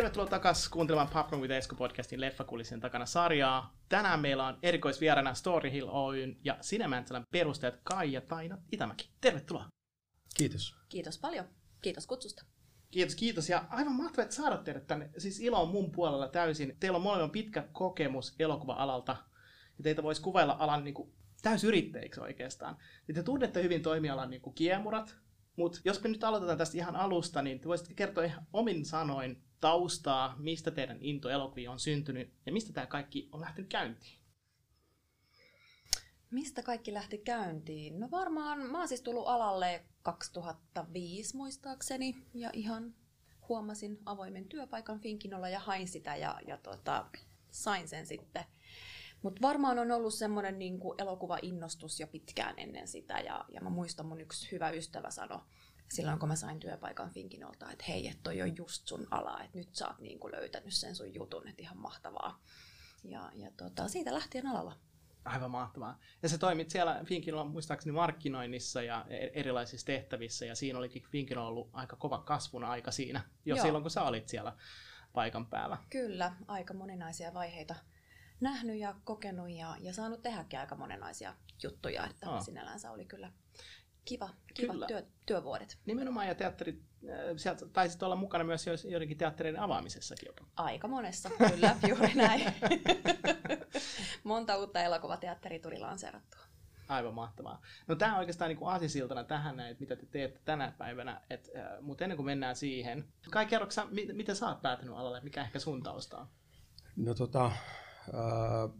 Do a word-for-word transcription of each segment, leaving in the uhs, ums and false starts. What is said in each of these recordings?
Tervetuloa takaisin kuuntelemaan Popcorn with Esko-podcastin Leffakulissien takana sarjaa. Tänään meillä on erikoisvierana Storyhill Oyn ja CineMäntsälän perustajat Kai ja Taina Itämäki. Tervetuloa. Kiitos. Kiitos paljon. Kiitos kutsusta. Kiitos, kiitos. Ja aivan mahtavaa, että saada teidät tänne. Siis ilo on mun puolella täysin. Teillä on molemmin pitkä kokemus elokuva-alalta. Ja teitä voisi kuvailla alan niin kuin täysyrittäjiksi oikeastaan. Ja te tunnette hyvin toimialan niin kuin kiemurat. Mutta jos me nyt aloitetaan tästä ihan alusta, niin te voisitte kertoa ihan omin sanoin taustaa, mistä teidän into elokuviin on syntynyt ja mistä tämä kaikki on lähtenyt käyntiin? Mistä kaikki lähti käyntiin? No varmaan, mä oon siis tullut alalle kaksituhattaviisi muistaakseni ja ihan huomasin avoimen työpaikan Finnkinolla ja hain sitä ja, ja tota, sain sen sitten. Mutta varmaan on ollut semmoinen niinku elokuvainnostus jo pitkään ennen sitä ja, ja mä muistan mun yksi hyvä ystävä sanoi silloin kun mä sain työpaikan Finkinolta, että hei, että toi on just sun ala, että nyt sä oot niinku löytänyt sen sun jutun, että ihan mahtavaa. Ja, ja tota, siitä lähtien alalla. Aivan mahtavaa. Ja sä toimit siellä Finkinolla muistaakseni markkinoinnissa ja erilaisissa tehtävissä ja siinä olikin Finkinolla ollut aika kova kasvun aika siinä, jo Joo. silloin kun sä olit siellä paikan päällä. Kyllä, aika moninaisia vaiheita nähnyt ja kokenut ja, ja saanut tehdäkin aika monenlaisia juttuja, että Aa. sinällänsä oli kyllä kiva, kiva työ, työvuodet. Nimenomaan ja teatterit, sieltä taisit olla mukana myös joidenkin teattereiden avaamisessakin jopa. Aika monessa, kyllä, juuri näin. Monta uutta elokuvateatteria tuli lanseerattua. Aivan mahtavaa. No tämä on oikeastaan niinku aasisiltana tähän, että mitä te teette tänä päivänä, äh, mutta ennen kuin mennään siihen. Kai, kerro sä, mit, miten sä oot päätynyt alalle, mikä ehkä sun tausta on? No tota...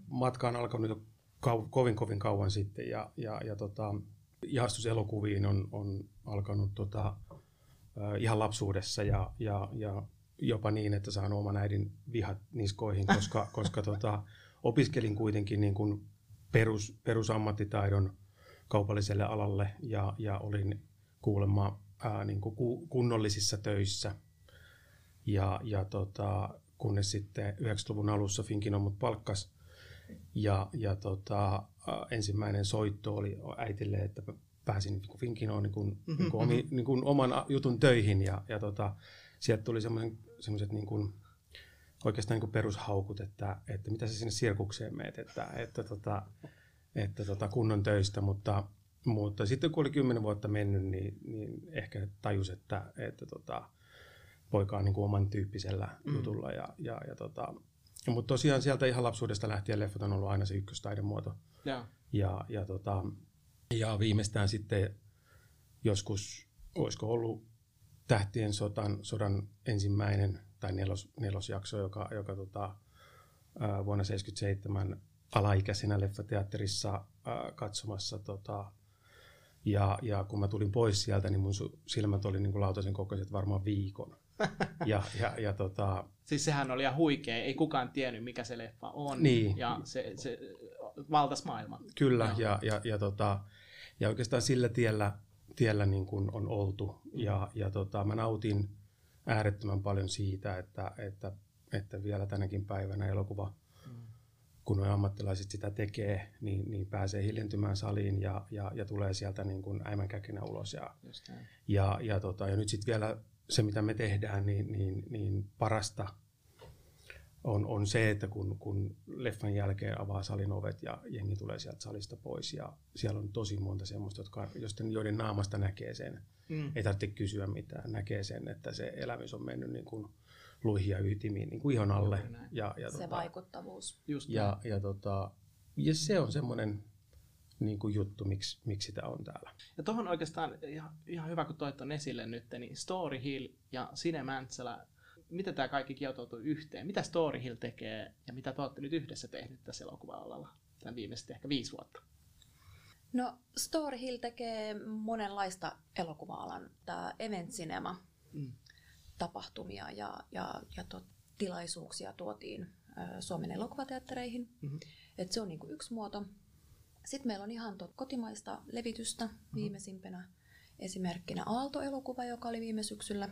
Matka on alkanut jo kau- kovin kovin kauan sitten ja, ja, ja tota, ihastus elokuviin on, on alkanut tota, ihan lapsuudessa ja, ja, ja jopa niin, että saan oman äidin vihat niskoihin, koska, koska tota, opiskelin kuitenkin niin kuin perus, perusammattitaidon kaupalliselle alalle ja, ja olin kuulemma ää, niin kuin ku- kunnollisissa töissä ja, ja tota, kunnes sitten yhdeksänkymmentäluvun alussa Finkino mut palkkas ja, ja tota, ensimmäinen soitto oli äitille, että pääsin Finkinoon niin kuin, mm-hmm. niin kuin omi, niin kuin oman jutun töihin ja, ja tota, sieltä tuli semmoiset niin kuin, oikeastaan niin kuin perushaukut, että, että mitä sä sinne sirkukseen meet, että, että, tota, että tota kunnon töistä, mutta, mutta sitten kun oli kymmenen vuotta mennyt, niin, niin ehkä tajus, että, että tota, poikaa niin kuin oman tyyppisellä mm. jutulla. Ja, ja, ja tota, mutta tosiaan sieltä ihan lapsuudesta lähtien leffot on ollut aina se ykköstaidemuoto. Yeah. Ja, ja, tota, ja viimeistään sitten joskus, olisiko ollut Tähtien sodan, sodan ensimmäinen tai nelos, nelosjakso, joka, joka tota, vuonna seitsemänkymmentäseitsemän alaikäisenä leffateatterissa ää, katsomassa. Tota, ja, ja kun mä tulin pois sieltä, niin mun silmät oli niin kuin lautasen kokoiset varmaan viikon. Ja, ja, ja tota... Siis sehän oli ihan huikea, ei kukaan tiennyt mikä se leffa on niin. Ja se, se valtas maailma. Kyllä ja, ja, ja, tota, ja oikeastaan sillä tiellä, tiellä niin kuin on oltu ja, ja tota, mä nautin äärettömän paljon siitä, että, että, että vielä tänäkin päivänä elokuva, mm. kun nuo ammattilaiset sitä tekee, niin, niin pääsee hiljentymään saliin ja, ja, ja tulee sieltä niin kuin äimänkäkinä ulos. Ja, ja, ja, tota, ja nyt sitten vielä se, mitä me tehdään, niin, niin, niin parasta on, on se, että kun, kun leffan jälkeen avaa salin ovet ja jengi tulee sieltä salista pois. Ja siellä on tosi monta semmoista, jotka, joiden naamasta näkee sen. Mm. Ei tarvitse kysyä mitään. Näkee sen, että se elämys on mennyt niin kuin luihin ja ytimiin niin kuin ihon alle. Ja, ja se tota, vaikuttavuus. Just ja, ja, tota, ja se on semmoinen niin kuin juttu, miksi, miksi sitä on täällä. Ja tuohon oikeastaan ihan, ihan hyvä, kun toi ton esille nyt, niin Storyhill ja CineMäntsälä, miten tämä kaikki kietoutuu yhteen? Mitä Storyhill tekee ja mitä te olette nyt yhdessä tehnyt tässä elokuva-alalla tämän viimeiset ehkä viisi vuotta? No Storyhill tekee monenlaista elokuva-alan event-sinema mm. tapahtumia ja, ja, ja to, tilaisuuksia tuotiin Suomen elokuvateattereihin. Mm-hmm. Et se on niinku yksi muoto. Sitten meillä on ihan kotimaista levitystä viimeisimpänä esimerkkinä Aalto-elokuva, joka oli viime syksyllä.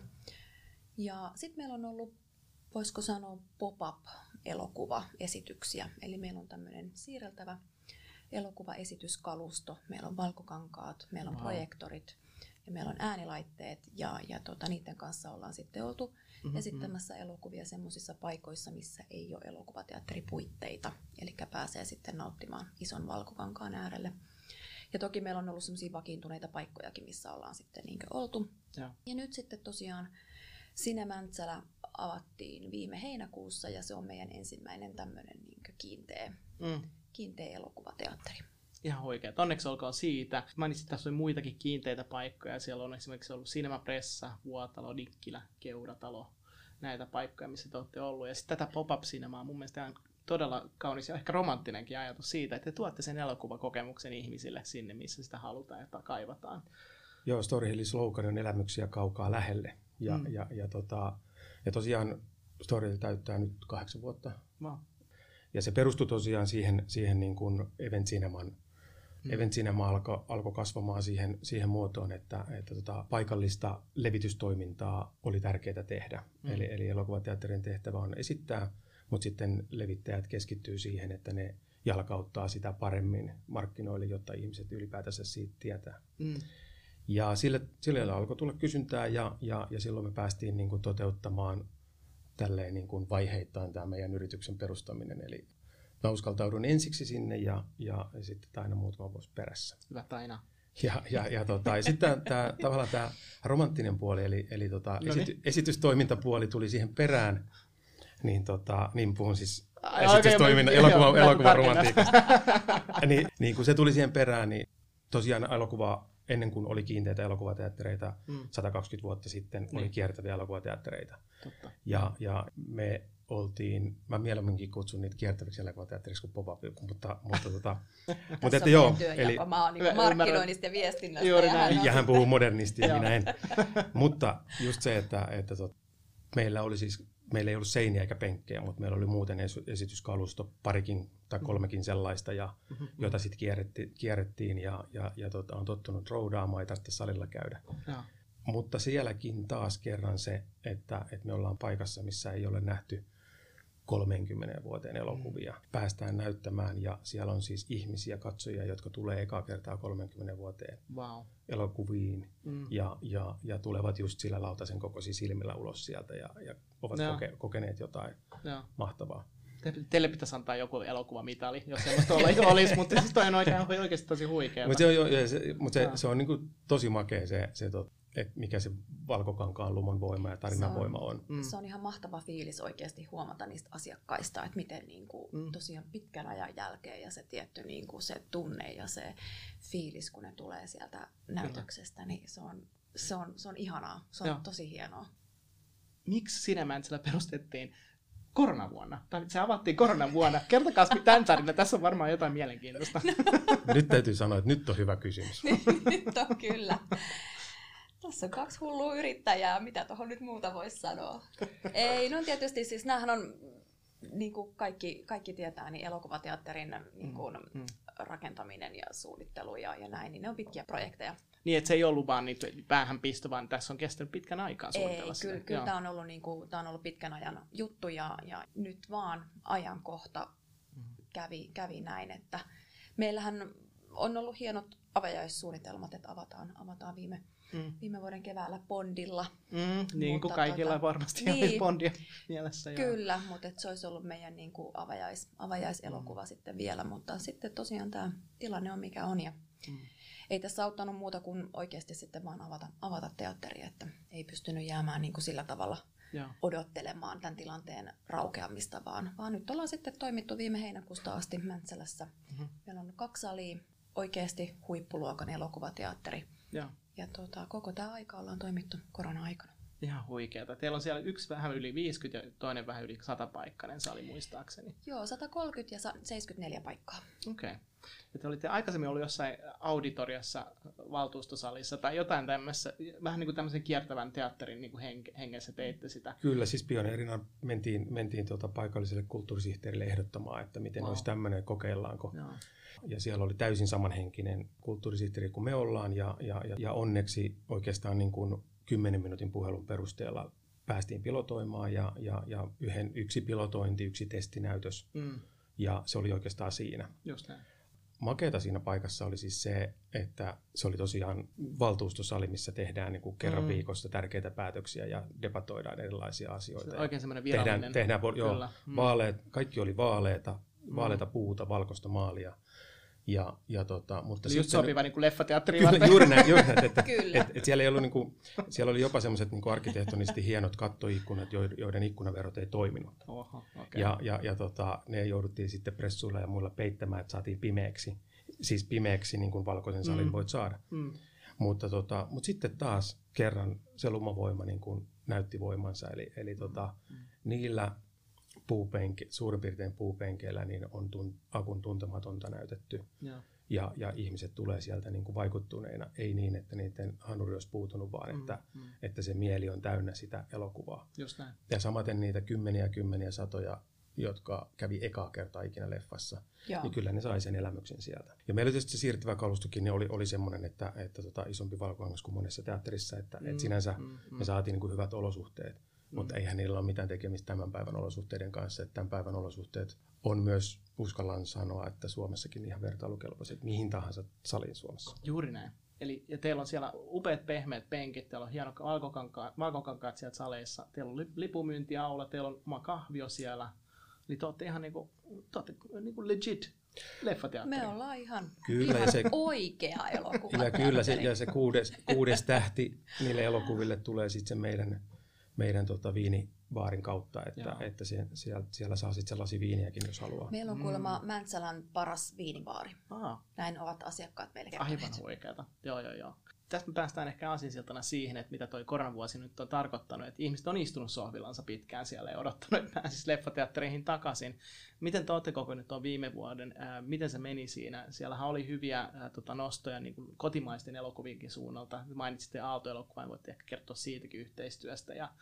Ja sitten meillä on ollut, voisiko sanoa, pop-up-elokuvaesityksiä. Eli meillä on tämmöinen siirreltävä elokuvaesityskalusto. Meillä on valkokankaat, meillä on wow. projektorit ja meillä on äänilaitteet ja, ja tota, niiden kanssa ollaan sitten oltu mm-hmm. esittämässä elokuvia semmoisissa paikoissa, missä ei ole elokuvateatteripuitteita, eli pääsee sitten nauttimaan ison valkokankaan äärelle. Ja toki meillä on ollut semmoisia vakiintuneita paikkojakin, missä ollaan sitten niinkö oltu. Ja. ja nyt sitten tosiaan CineMäntsälä avattiin viime heinäkuussa ja se on meidän ensimmäinen tämmöinen niinkö kiinteä, mm. kiinteä elokuvateatteri. Ihan oikein. Onneksi olkoon siitä. Mainitsit, tässä oli muitakin kiinteitä paikkoja. Siellä on esimerkiksi ollut Sinema Pressa, Vuotalo, Dikkilä, Keuratalo. Näitä paikkoja, missä te olette ollut. Ja sitten tätä pop-up-sinemaa mun mielestä on todella kaunis ja ehkä romanttinenkin ajatus siitä, että te tuotte sen elokuvakokemuksen ihmisille sinne, missä sitä halutaan ja kaivataan. Joo, Storyhillin slogan on elämyksiä kaukaa lähelle. Ja, mm. ja, ja, tota, ja tosiaan Storyhill täyttää nyt kahdeksan vuotta. Wow. Ja se perustui tosiaan siihen, siihen niin kuin event cineman Mm. Event Cinema alkoi alko kasvamaan siihen, siihen muotoon, että, että tota, paikallista levitystoimintaa oli tärkeää tehdä. Mm. Eli, eli elokuvateatterin tehtävä on esittää, mutta sitten levittäjät keskittyy siihen, että ne jalkauttaa sitä paremmin markkinoille, jotta ihmiset ylipäätänsä siitä tietää. Mm. Ja sillä, sillä alkoi tulla kysyntää ja, ja, ja silloin me päästiin niin kuin toteuttamaan tälleen niin kuin vaiheittain tämä meidän yrityksen perustaminen. Eli mä uskaltaudun ensiksi sinne ja, ja sitten Taina muutama vuosi perässä. Hyvä Taina. Ja, ja, ja, tota, ja sitten tämä, tavallaan tämä romanttinen puoli, eli, eli tota, esity, esitystoimintapuoli tuli siihen perään, niin, tota, niin puhun siis esitystoiminnan elokuva, elokuvaromantiikasta. niin, niin kun se tuli siihen perään, niin tosiaan elokuva, ennen kuin oli kiinteitä elokuvateattereita, mm. sata kaksikymmentä vuotta sitten niin. oli kiertäviä elokuvateattereita. Totta. Ja, ja me... Oltiin, mä mieluumminkin kutsun niitä kiertäviksi elokuvateatteriksi kuin pop-upiksi, mutta, mutta, tota, mutta että joo. Eli, mä oon niin markkinoinnista ja viestinnästä. Juuri näin. Ja hän puhuu modernisti ja minä en. Mutta just se, että, että tot, meillä, oli siis, meillä ei ollut seiniä eikä penkkejä, mutta meillä oli muuten esityskalusto, parikin tai kolmekin sellaista, ja, mm-hmm. jota sitten kierretti, kierrettiin ja, ja, ja tota, on tottunut roudaamaan ja tästä salilla käydä. Ja. Mutta sielläkin taas kerran se, että, että me ollaan paikassa, missä ei ole nähty kolmeenkymmeneen vuoteen elokuvia. Päästään näyttämään ja siellä on siis ihmisiä, katsojia, jotka tulee ekaa kertaa kolmeenkymmeneen vuoteen wow. elokuviin mm. ja, ja, ja tulevat just sillä lautasen kokoisilla silmillä ulos sieltä ja, ja ovat no. koke, kokeneet jotain no. mahtavaa. Teille pitäisi antaa joku elokuvamitali, jos semmoista olisi, mutta siis toi on oikein, oikeasti tosi huikeaa. Mutta se, se, mut se, se on niinku tosi makea se, se tot, et mikä se valkokankaan lumon voima ja tarinan voima on. Mm. Se on ihan mahtava fiilis oikeasti huomata niistä asiakkaista, että miten niinku, mm. tosiaan pitkän ajan jälkeen ja se tietty niinku, se tunne ja se fiilis, kun ne tulee sieltä näytöksestä, niin se on, se on, se on ihanaa. Se on Joo. tosi hienoa. Miksi CineMäntsälä perustettiin koronavuonna? Tai se avattiin koronavuonna. Kertokaa tämän tarina, tässä on varmaan jotain mielenkiintoista. No. Nyt täytyy sanoa, että nyt on hyvä kysymys. Nyt on kyllä. Tässä on kaksi hullua yrittäjää, mitä tuohon nyt muuta voisi sanoa. Ei, no tietysti siis näähän on, niin kuin kaikki, kaikki tietää, niin elokuvateatterin niin kuin mm. rakentaminen ja suunnittelu ja, ja näin, niin ne on pitkiä projekteja. Niin, että se ei ollut vaan niitä päähänpisto, vaan tässä on kestänyt pitkän aikaa suunnitella sitä. Kyllä, kyllä tämä on ollut, niin kuin, tämä on ollut pitkän ajan juttu ja, ja nyt vaan ajankohta mm. kävi, kävi näin, että meillähän on ollut hienot avajaissuunnitelmat, että avataan, avataan viime Mm. viime vuoden keväällä Bondilla. Mm, niin kuin kaikilla tuota, varmasti niin, oli Bondia mielessä. Kyllä, joo. Mutta se olisi ollut meidän niin kuin avajais, avajaiselokuva mm. sitten vielä, mutta sitten tosiaan tämä tilanne on mikä on. Ja mm. ei tässä auttanut muuta kuin oikeasti sitten vaan avata, avata teatteri, että ei pystynyt jäämään niin kuin sillä tavalla ja. odottelemaan tämän tilanteen raukeamista, vaan, vaan nyt ollaan sitten toimittu viime heinäkuusta asti Mäntsälässä. Mm-hmm. Meillä on kaksi salia, oikeasti huippuluokan elokuvateatteri. Ja. Ja tuota, koko tämä aika ollaan toimittu korona-aikana. Ihan huikeata. Teillä on siellä yksi vähän yli viisikymmentä ja toinen vähän yli sata paikkainen sali muistaakseni. Joo, sata kolmekymmentä ja seitsemänkymmentäneljä paikkaa. Okei. Okay. Ja te olitte aikaisemmin ollut jossain auditoriassa, valtuustosalissa tai jotain tämmössä, vähän niin kuin tämmöisen kiertävän teatterin niin kuin hengessä teitte sitä. Kyllä, siis pioneerina mentiin, mentiin tuota paikalliselle kulttuurisihteerille ehdottamaan, että miten wow. olisi tämmöinen, kokeillaanko. No. Ja siellä oli täysin samanhenkinen kulttuurisihteeri kuin me ollaan ja, ja, ja onneksi oikeastaan niin kuin kymmenen minuutin puhelun perusteella päästiin pilotoimaan ja, ja, ja yhden, yksi pilotointi, yksi testinäytös mm. ja se oli oikeastaan siinä. Just näin. makeata siinä paikassa oli siis se, että se oli tosiaan valtuustosali, missä tehdään niin kuin kerran mm. viikossa tärkeitä päätöksiä ja debatoidaan erilaisia asioita. Se on oikein semmoinen virallinen. Tehdään, tehdään, joo, mm. vaaleet, kaikki oli vaaleita, vaaleita mm. puuta, valkoista maalia. Ja, ja tota, mutta just sopiva niin kuin leffateatteriin. Kyllä, juuri näin, juuri näin, että et, et siellä, ei ollut, niin kuin, siellä oli jopa sellaiset niin kuin arkkitehtonisti hienot kattoikkunat, joiden ikkunaverot ei toiminut. Oho, okay. Ja, ja, ja tota, ne jouduttiin sitten pressuilla ja muilla peittämään, että saatiin pimeäksi. Siis pimeäksi, niin kuin valkoisen salin mm. voit saada. Mm. Mutta, tota, mutta sitten taas kerran se lumavoima niin kuin näytti voimansa. Eli, eli tota, mm. niillä... Puupenke, suurin piirtein puupenkeillä niin on tun, akun tuntematonta näytetty ja. Ja, ja ihmiset tulee sieltä niin kuin vaikuttuneina. Ei niin, että niiden hanuri olisi puutunut, vaan mm, että, mm. että se mieli on täynnä sitä elokuvaa. Just näin. Ja samaten niitä kymmeniä kymmeniä satoja, jotka kävi ekaa kertaa ikinä leffassa, ja. Niin kyllä ne sai sen elämyksen sieltä. Ja meillä tietysti se siirtyvä kalustokin niin oli, oli semmoinen, että, että tota isompi valkohangas kuin monessa teatterissa, että mm, et sinänsä mm, me saatiin niin kuin hyvät olosuhteet. Mm. Mutta eihän niillä ole mitään tekemistä tämän päivän olosuhteiden kanssa. Että tämän päivän olosuhteet on myös, uskallan sanoa, että Suomessakin ihan vertailukelpoiset mihin tahansa saliin Suomessa. Juuri näin. Eli ja teillä on siellä upeat pehmeät penkit, teillä on hienot valkokankaat siellä saleissa, teillä on lipumyyntiaula, teillä on oma kahvio siellä. Eli te olette ihan niinku, te olette niinku legit leffateatteri. Me ollaan ihan, kyllä, ihan se, oikea elokuva. Ja kyllä se, ja se kuudes, kuudes tähti niille elokuville tulee sitten se meidän... meidän tuota viinibaarin kautta, että, että siellä, siellä saa sitten sellaisia viiniäkin, jos haluaa. Meillä on kuulemma mm. Mäntsälän paras viinibaari. Aa. Näin ovat asiakkaat meille kertoneet. Aivan huikeata. Joo, joo, joo. Tästä me päästään ehkä aasinsiltana siihen, että mitä toi koronavuosi nyt on tarkoittanut, että ihmiset on istunut sohvillansa pitkään siellä ja odottanut, että pääsisi leffateattereihin takaisin. Miten te olette kokenut tuon viime vuoden? Ää, miten se meni siinä? Siellähän oli hyviä ää, tota nostoja niin kuin kotimaisten elokuvienkin suunnalta. Mainitsitte Aalto-elokuvan, voitte ehkä kertoa siitäkin yhteistyöstä ja,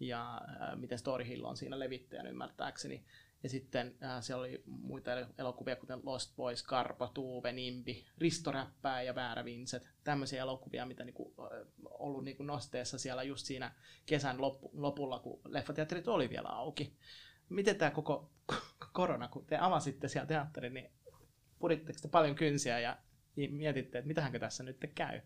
ja ää, miten Storyhill on siinä levittäjän ymmärtääkseni. Ja sitten äh, siellä oli muita elokuvia, kuten Lost Boys, Karpa, Tuuve, Nimbi, Risto Räppää ja Väärä Vincent. Tämmöisiä elokuvia, mitä niinku, äh, ollut niinku nosteessa siellä just siinä kesän loppu, lopulla, kun leffateatterit oli vielä auki. Miten tämä koko korona, kun te avasitte siellä teatterin, niin puritteko te paljon kynsiä ja mietitte, että mitähänkö tässä nyt käy?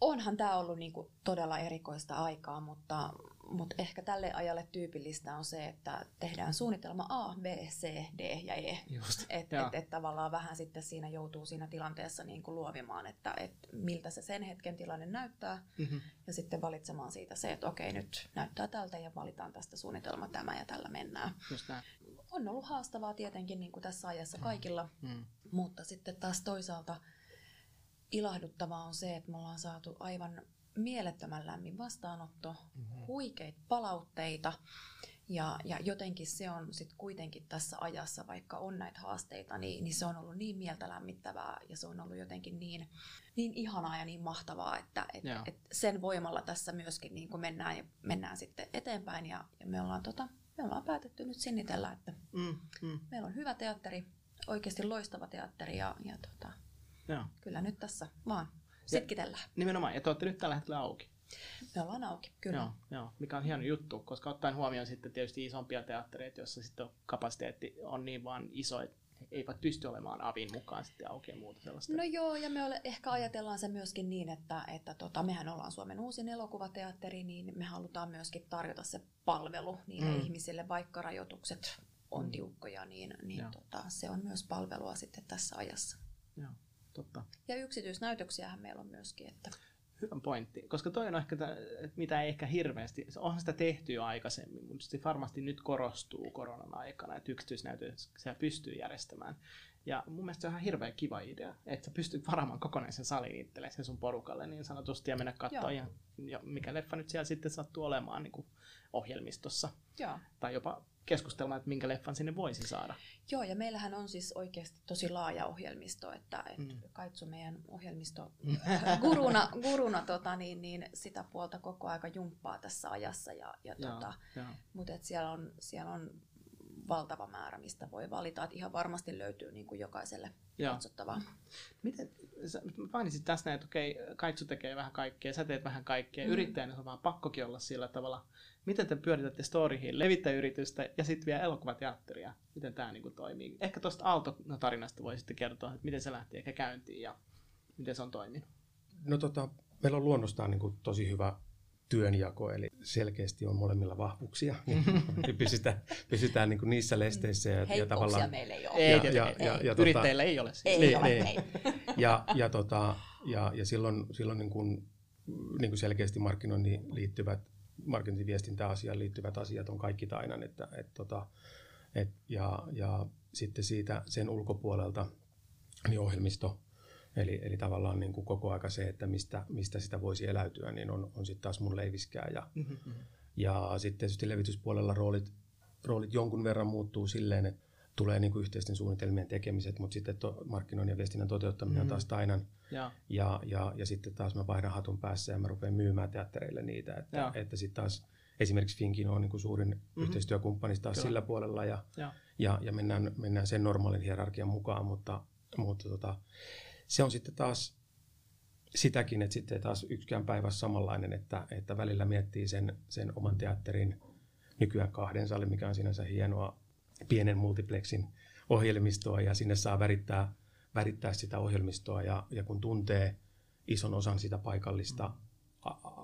Onhan tämä ollut niinku todella erikoista aikaa, mutta... Mutta ehkä tälle ajalle tyypillistä on se, että tehdään suunnitelma A, B, C, D ja E. Että et, et tavallaan vähän sitten siinä joutuu siinä tilanteessa niin kuin luovimaan, että et miltä se sen hetken tilanne näyttää. Mm-hmm. Ja sitten valitsemaan siitä se, että okei, nyt näyttää tältä ja valitaan tästä suunnitelma tämä ja tällä mennään. On ollut haastavaa tietenkin niin kuin tässä ajassa kaikilla, mm-hmm. mutta sitten taas toisaalta ilahduttavaa on se, että me ollaan saatu aivan... mielettömän lämmin vastaanotto, mm-hmm. huikeita palautteita ja, ja jotenkin se on sit kuitenkin tässä ajassa, vaikka on näitä haasteita, niin, niin se on ollut niin mieltä lämmittävää ja se on ollut jotenkin niin, niin ihanaa ja niin mahtavaa, että et, et sen voimalla tässä myöskin niin kun mennään, ja mennään sitten eteenpäin ja, ja me, ollaan tota, me ollaan päätetty nyt sinnitellä, että mm-hmm. meillä on hyvä teatteri, oikeasti loistava teatteri ja, ja tota, kyllä nyt tässä vaan. Sitkitellään. Nimenomaan, ja te olette nyt tällä hetkellä auki. Me ollaan auki, kyllä. Joo, joo, mikä on hieno juttu, koska ottaen huomioon sitten tietysti isompia teattereita, joissa sitten kapasiteetti on niin vaan iso, että eivät pysty olemaan avin mukaan sitten auki ja muuta sellaista. No joo, ja me ole, ehkä ajatellaan se myöskin niin, että, että tota, mehän ollaan Suomen uusin elokuvateatteri, niin me halutaan myöskin tarjota se palvelu niille mm. ihmisille, vaikka rajoitukset on mm. tiukkoja, niin, niin tota, se on myös palvelua sitten tässä ajassa. Joo. Totta. Ja yksityisnäytöksiähän meillä on myöskin. Että... Hyvä pointti, koska toi on ehkä, tämän, mitä ei ehkä hirveästi, onhan sitä tehty jo aikaisemmin, mutta se varmasti nyt korostuu koronan aikana, että yksityisnäytöksiä pystyy järjestämään. Ja mun mielestä se on ihan hirveän kiva idea, että sä pystyt varaamaan kokonaisen salin itsellesi ja sun porukalle niin sanotusti ja mennä katsoa, ja, ja mikä leffa nyt siellä sitten sattuu olemaan niin kuin ohjelmistossa. Joo. Tai jopa keskustellaan, että minkä leffan sinne voisi saada. Joo, ja meillähän on siis oikeasti tosi laaja ohjelmisto, että et mm. Kaitsu meidän ohjelmistoguruna guruna, tota, niin, niin sitä puolta koko aika jumppaa tässä ajassa, ja, ja, ja, tota, ja. Mutta siellä on, siellä on valtava määrä, mistä voi valita, että ihan varmasti löytyy niin kuin jokaiselle Joo. katsottavaa. Miten, sä mainitsit tässä näin, että okei, Kaitsu tekee vähän kaikkea, sä teet vähän kaikkea, mm. yrittäjänä on vaan pakkokin olla sillä tavalla. Miten te pyöritätte Storyhill, levittää yritystä ja sitten vielä elokuvateatteria? Miten tämä niin kuin toimii? Ehkä tuosta Aalto-tarinasta voisitte kertoa, että miten se lähti ehkä käyntiin ja miten se on toiminut? No tota, meillä on luonnostaan niin kuin tosi hyvä työnjako, eli selkeästi on molemmilla vahvuuksia, niin pysytään, pysytään niin kuin niissä lesteissä. Ja, ja tavallaan, meillä ei ole. Ja, ei, ja, ei, ja, ei. Ja, yrittäjillä tota, ei ole. Siis. Ei, ei ole. Ei. Ja, ja, tota, ja, ja silloin, silloin niin kuin, niin kuin selkeästi markkinointiin liittyvät, markkinointiviestintäasiaan liittyvät asiat on kaikki Tainan. Että, et, tota, et, ja, ja sitten siitä sen ulkopuolelta niin ohjelmisto. Eli, eli tavallaan niin kuin koko aika se, että mistä, mistä sitä voisi eläytyä, niin on, on sitten taas mun leiviskää. Ja, mm-hmm. ja sitten tietysti levityspuolella roolit, roolit jonkun verran muuttuu silleen, että tulee niin kuin yhteisten suunnitelmien tekemiset, mutta sitten to, markkinoinnin ja viestinnän toteuttaminen mm-hmm. on taas Tainan. Ja. Ja, ja, ja sitten taas mä vaihdan hatun päässä ja mä rupean myymään teattereille niitä. Että, että sitten taas esimerkiksi Finnkino on niin kuin suurin mm-hmm. yhteistyökumppani taas Kyllä. sillä puolella ja, ja. ja, ja mennään, mennään sen normaalin hierarkian mukaan, mutta, mutta tota, se on sitten taas sitäkin, että sitten taas yksikään päivä samanlainen, että, että välillä miettii sen, sen oman teatterin nykyään kahden salin, mikä on sinänsä hienoa pienen multiplexin ohjelmistoa ja sinne saa värittää, värittää sitä ohjelmistoa ja, ja kun tuntee ison osan sitä paikallista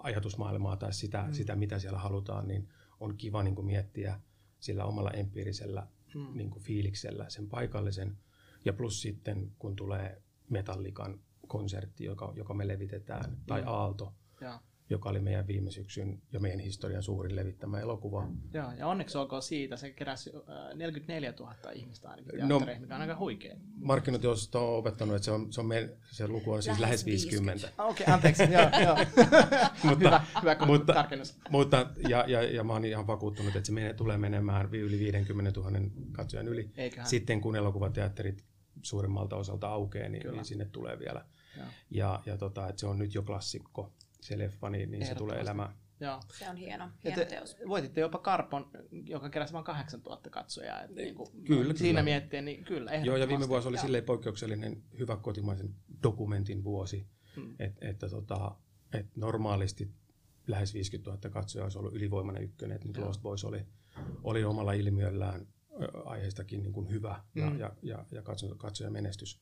ajatusmaailmaa tai sitä, mm. sitä mitä siellä halutaan, niin on kiva niin kuin miettiä sillä omalla empiirisellä mm. niin kuin fiiliksellä sen paikallisen ja plus sitten kun tulee Metallikan konsertti, joka, joka me levitetään, mm. tai Aalto, ja. joka oli meidän viime syksyn ja meidän historian suurin levittämä elokuva. Ja, ja onneksi olkoon siitä, se keräsi neljäkymmentäneljätuhatta ihmistä ainakin, no, mikä on aika huikea. Markkinointiosasto on opettanut, että se, on, se, on me, se luku on siis lähes viisikymmentä. Okei, okay, anteeksi, joo, joo. mutta, hyvä mutta, tarkennus. Mutta, ja, ja, ja mä oon ihan vakuuttunut, että se menee, tulee menemään yli viisikymmentätuhatta katsojan yli. Eiköhän. Sitten kun elokuvateatterit suurimmalta osalta aukeaa, niin, niin sinne tulee vielä. Ja, ja, ja tota, että se on nyt jo klassikko, se leffa, niin, niin se tulee elämään. Joo. Se on hieno, hieno teos. Voititte jopa Karpon, joka keräsi vain kahdeksantuhatta katsojaa. Että niin kuin kyllä, siinä kyllä. miettii, niin kyllä. Joo, ja viime vuosi oli silleen poikkeuksellinen hyvä kotimaisen dokumentin vuosi. Hmm. Että et, tota, et normaalisti lähes viisikymmentätuhatta katsojaa olisi ollut ylivoimainen ykkönen. Nyt Lost Boys oli, oli omalla ilmiöllään aiheistakin niin kuin hyvä ja, mm. ja, ja, ja katsoja menestys.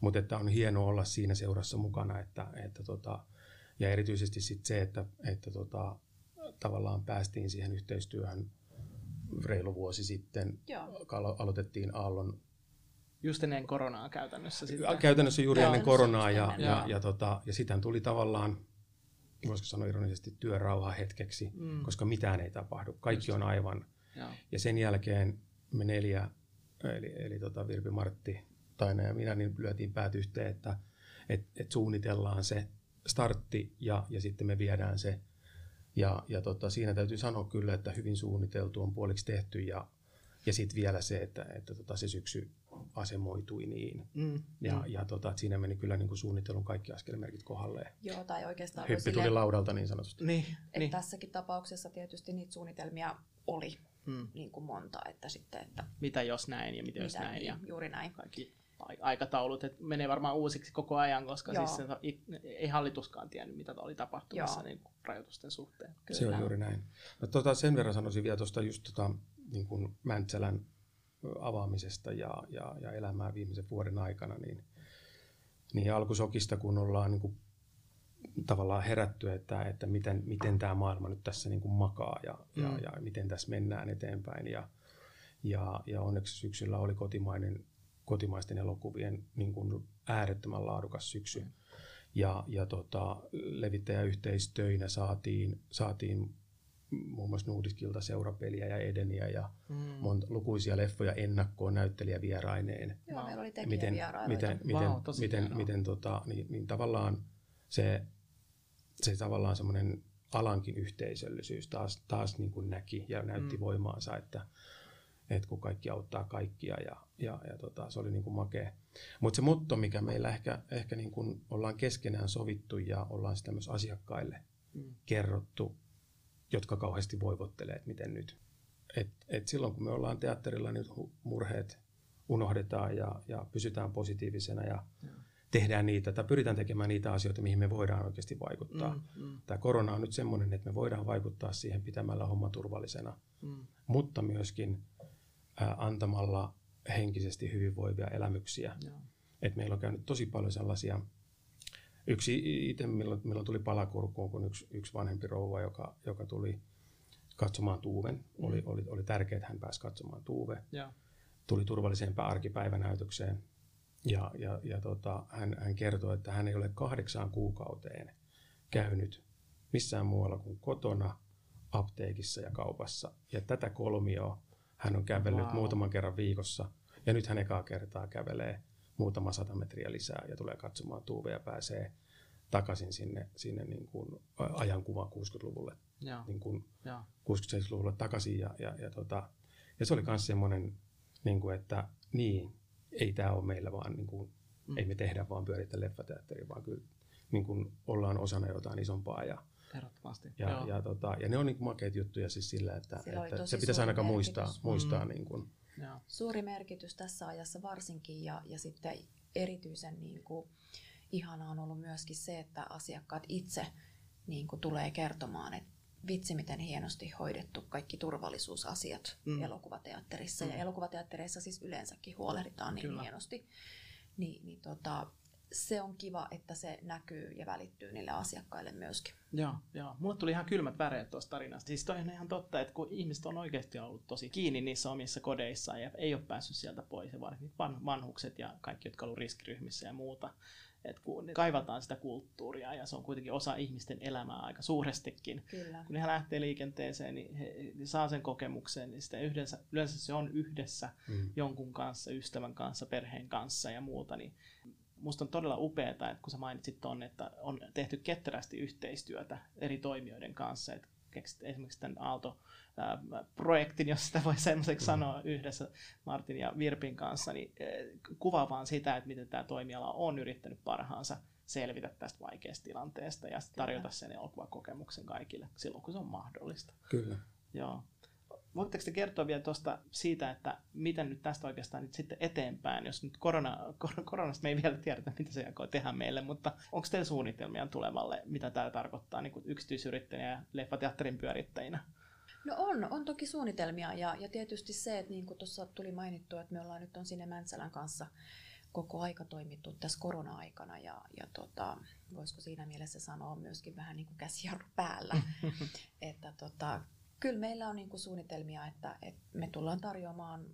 Mutta että on hienoa olla siinä seurassa mukana. Että, että tota, ja erityisesti sit se, että, että tota, tavallaan päästiin siihen yhteistyöhön reilu vuosi sitten. Joo. Aloitettiin Aallon. Just ennen koronaa käytännössä. Sitten. Käytännössä juuri Joo, ennen koronaa ja, ennen. Ja, ja, tota, ja sitähän tuli tavallaan, voisiko sanoa ironisesti, työrauha hetkeksi, mm. koska mitään ei tapahdu. Kaikki Just. on aivan. Joo. Ja sen jälkeen me neljä, eli, eli tota Virpi, Martti, Taina ja minä, niin lyötiin päät yhteen, että et, et suunnitellaan se startti ja, ja sitten me viedään se. Ja, ja tota, siinä täytyy sanoa kyllä, että hyvin suunniteltu on puoliksi tehty ja, ja sitten vielä se, että, että tota se syksy asemoitui niin. Mm. Ja, ja tota, siinä meni kyllä niin kuin suunnittelun kaikki askelmerkit kohdalleen. Joo, tai oikeastaan hyppi tuli laudalta niin sanotusti. Niin, että niin. Tässäkin tapauksessa tietysti niitä suunnitelmia oli. Hmm. Niin kuin monta, että sitten, että mitä jos näin ja mitä jos näin. Niin, ja juuri näin. Kaikki aikataulut, että menee varmaan uusiksi koko ajan, koska siis se, ei hallituskaan tiennyt, mitä oli tapahtumassa niin kuin rajoitusten suhteen. Kyllä. Se on juuri näin. No, tuota, sen verran sanoisin vielä tuosta just tuota, niin kuin Mäntsälän avaamisesta ja, ja, ja elämää viimeisen vuoden aikana, niin, niin alkusokista, kun ollaan niin kuin tavallaan herätty, että, että miten, miten tämä maailma nyt tässä niin kuin makaa ja, mm. ja, ja miten tässä mennään eteenpäin. Ja, ja, ja onneksi syksyllä oli kotimainen, kotimaisten elokuvien niin kuin äärettömän laadukas syksy. Mm. Ja, ja tota, levittäjäyhteistöinä saatiin, saatiin muun muassa Nuudiskilta Seurapeliä ja Edeniä ja mm. monta, lukuisia leffoja ennakkoon näyttelijävieraineen. Joo, meillä oli tekijävierailuita. Miten, miten, wow, miten, miten tota, niin, niin tavallaan se se tavallaan semmoinen alankin yhteisöllisyys taas, taas niin kuin näki ja näytti mm. voimaansa, että, että kun kaikki auttaa kaikkia ja, ja, ja tota, se oli niin kuin makea. Mutta se motto, mikä meillä ehkä, ehkä niin kuin ollaan keskenään sovittu ja ollaan sitä myös asiakkaille mm. kerrottu, jotka kauheasti voivottelee, että miten nyt. Et, et silloin kun me ollaan teatterilla, niin murheet unohdetaan ja, ja pysytään positiivisena ja mm. tehdään niitä tai pyritään tekemään niitä asioita, mihin me voidaan oikeasti vaikuttaa. Mm, mm. Tämä korona on nyt semmoinen, että me voidaan vaikuttaa siihen pitämällä homma turvallisena, mm. mutta myöskin ä, antamalla henkisesti hyvinvoivia elämyksiä. Mm. Et meillä on käynyt tosi paljon sellaisia. Yksi itse, milloin, milloin tuli palakurkuun, kun yksi, yksi vanhempi rouva, joka, joka tuli katsomaan Tuuven, mm. oli, oli, oli tärkeää, että hän pääsi katsomaan Tuuve, yeah. tuli turvallisempään arkipäivänäytökseen. Ja, ja, ja tota, hän, hän kertoi, että hän ei ole kahdeksaan kuukauteen käynyt missään muualla kuin kotona, apteekissa ja kaupassa. Ja tätä kolmioa hän on kävellyt wow. muutaman kerran viikossa. Ja nyt hän ekaa kertaa kävelee muutama sata metriä lisää ja tulee katsomaan Tuuvea ja pääsee takaisin sinne, sinne niin kuin ajankuvaan kuusikymmentäluvulle. Ja. Niin kuin ja. kuusikymmentäseitsemänluvulle takaisin. Ja, ja, ja, tota, ja se oli myös semmoinen, niin kuin, että niin. Ei tämä ole meillä vaan, niin kuin, mm. ei me tehdä vaan pyöritä leffateatteria, vaan kyllä niin kuin, ollaan osana jotain isompaa. Ja, ja, ja, tota, ja ne on niin makeita juttuja siis sillä, että, että se pitäisi ainakaan merkitys. muistaa. muistaa mm. niin kuin. Suuri merkitys tässä ajassa varsinkin ja, ja sitten erityisen niin kuin, ihanaa on ollut myöskin se, että asiakkaat itse niin kuin, tulee kertomaan, että vitsi miten hienosti hoidettu kaikki turvallisuusasiat mm. elokuvateatterissa mm. ja elokuvateattereissa siis yleensäkin huolehditaan niin Kyllä. hienosti. Ni, niin tota, se on kiva, että se näkyy ja välittyy niille asiakkaille myöskin. Joo, joo. Mulle tuli ihan kylmät väreet tuosta tarinasta. Siis toi on ihan totta, että kun ihmiset on oikeasti ollut tosi kiinni niissä omissa kodeissaan ja ei ole päässyt sieltä pois, ja vanhukset ja kaikki, jotka on ollut riskiryhmissä ja muuta. Et kun kaivataan sitä kulttuuria ja se on kuitenkin osa ihmisten elämää aika suurestikin. Kyllä. Kun he lähtee liikenteeseen, niin he saa sen kokemuksen, niin sitä yhdessä, yleensä se on yhdessä mm. jonkun kanssa, ystävän kanssa, perheen kanssa ja muuta. Niin musta on todella upeaa, että kun sä mainitsit ton, että on tehty ketterästi yhteistyötä eri toimijoiden kanssa. Et keksit esimerkiksi tämän Aalto-projektin, jos sitä voi semmoiseksi mm. sanoa, yhdessä Martin ja Virpin kanssa, niin kuvaa vaan sitä, että miten tämä toimiala on yrittänyt parhaansa selvitä tästä vaikeasta tilanteesta ja tarjota sen elokuvakokemuksen kaikille silloin, kun se on mahdollista. Kyllä. Joo. Voitteko te kertoa vielä tuosta siitä, että miten nyt tästä oikeastaan nyt sitten eteenpäin, jos nyt korona, kor- koronasta me ei vielä tiedetä, mitä se jakoi tehdä meille, mutta onko teillä suunnitelmia tulevalle, mitä tämä tarkoittaa niin kuin yksityisyrittäjänä ja leffateatterin pyörittäjinä? No on, on toki suunnitelmia ja, ja tietysti se, että niin kuin tuossa tuli mainittua, että me ollaan nyt on CineMäntsälän kanssa koko aika toimittu tässä korona-aikana ja, ja tota, voisiko siinä mielessä sanoa myöskin vähän niin kuin käsijarru päällä, että tota, kyllä meillä on niinku suunnitelmia, että, että me tullaan tarjoamaan